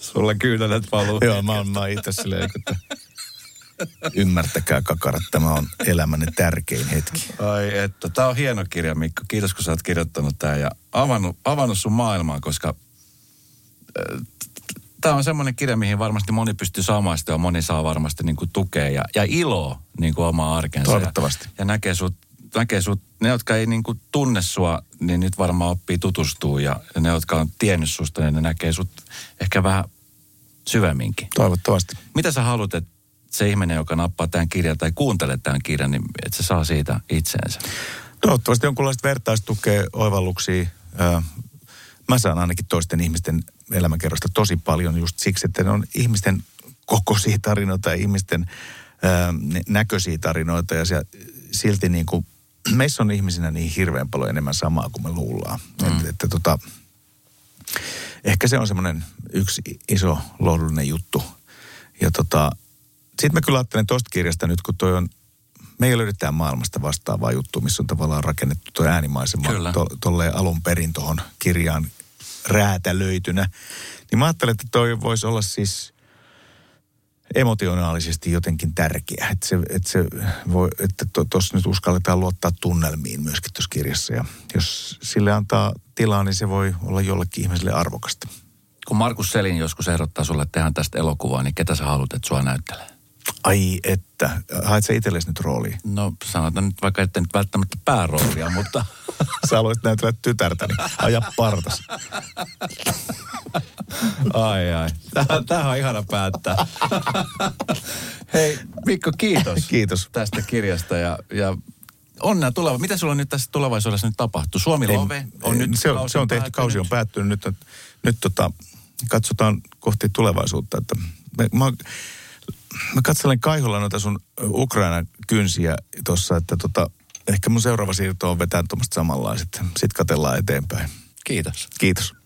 Sulla kyynelät valuu. Joo, mä oon, mä oon itse silleen, että ymmärtäkää kakarat, tämä on elämäni tärkein hetki. Ai että, tää on hieno kirja, Mikko. Kiitos, kun sä oot kirjoittanut tää ja avannut, avannut sun maailmaa, koska äh, tää on semmoinen kirja, mihin varmasti moni pystyy samaistua ja moni saa varmasti niinku tukea ja, ja iloa niinku omaa arkensa. Toivottavasti. Ja, ja näkee sut, näkee sut, ne jotka ei niinku tunne sua, niin nyt varmaan oppii tutustua ja ne jotka on tiennyt susta, niin ne näkee sut ehkä vähän syvemminkin. Toivottavasti. Mitä sä haluat, että se ihminen, joka nappaa tämän kirjan tai kuuntelee tämän kirjan, niin että se saa siitä itseensä? Toivottavasti jonkunlaista vertaistukea, oivalluksia. Mä saan ainakin toisten ihmisten elämäkerrosta tosi paljon just siksi, että ne on ihmisten kokoisia tarinoita ja ihmisten näköisiä tarinoita. Ja se, silti niin kuin, meissä on ihmisinä niin hirveän paljon enemmän samaa kuin me luullaan. Mm. Että, että tota, ehkä se on semmoinen yksi iso lohdullinen juttu. Ja tota, sitten mä kyllä ajattelen tosta kirjasta nyt, kun toi on, me ei löydetään maailmasta vastaavaa juttua, missä on tavallaan rakennettu toi äänimaisema to, tolleen alun perin tohon kirjaan räätälöitynä. Niin mä ajattelen, että toi voisi olla siis emotionaalisesti jotenkin tärkeä. Että se, et se voi, että tuossa to, nyt uskalletaan luottaa tunnelmiin myöskin tuossa kirjassa. Ja jos sille antaa tilaa, niin se voi olla jollekin ihmiselle arvokasta. Kun Markus Selin joskus ehdottaa sulle, että tehdään tästä elokuvaa, niin ketä sä haluat, että sua näyttelee? Ai että, haet sä itsellesi nyt roolia? No sanotaan nyt vaikka, että nyt välttämättä pääroolia, mutta... Sä haluaisit näytellä tytärtäni, aja partas. Ai ai, tämähän, tämähän on ihana päättää. Hei Mikko, kiitos. Kiitos. Tästä kirjasta ja... ja... Onnea tuleva. Mitä sulla nyt tässä tulevaisuudessa nyt tapahtuu? Suomi Love on ei, nyt se on, se on tehty, kausi on päättynyt. Nyt, nyt, nyt tota, katsotaan kohti tulevaisuutta. Että mä, mä, mä katselen kaiholla noita sun Ukrainan kynsiä tuossa, että tota, ehkä mun seuraava siirto on vetää tuommoista samanlaiset. Sitten katsellaan eteenpäin. Kiitos. Kiitos.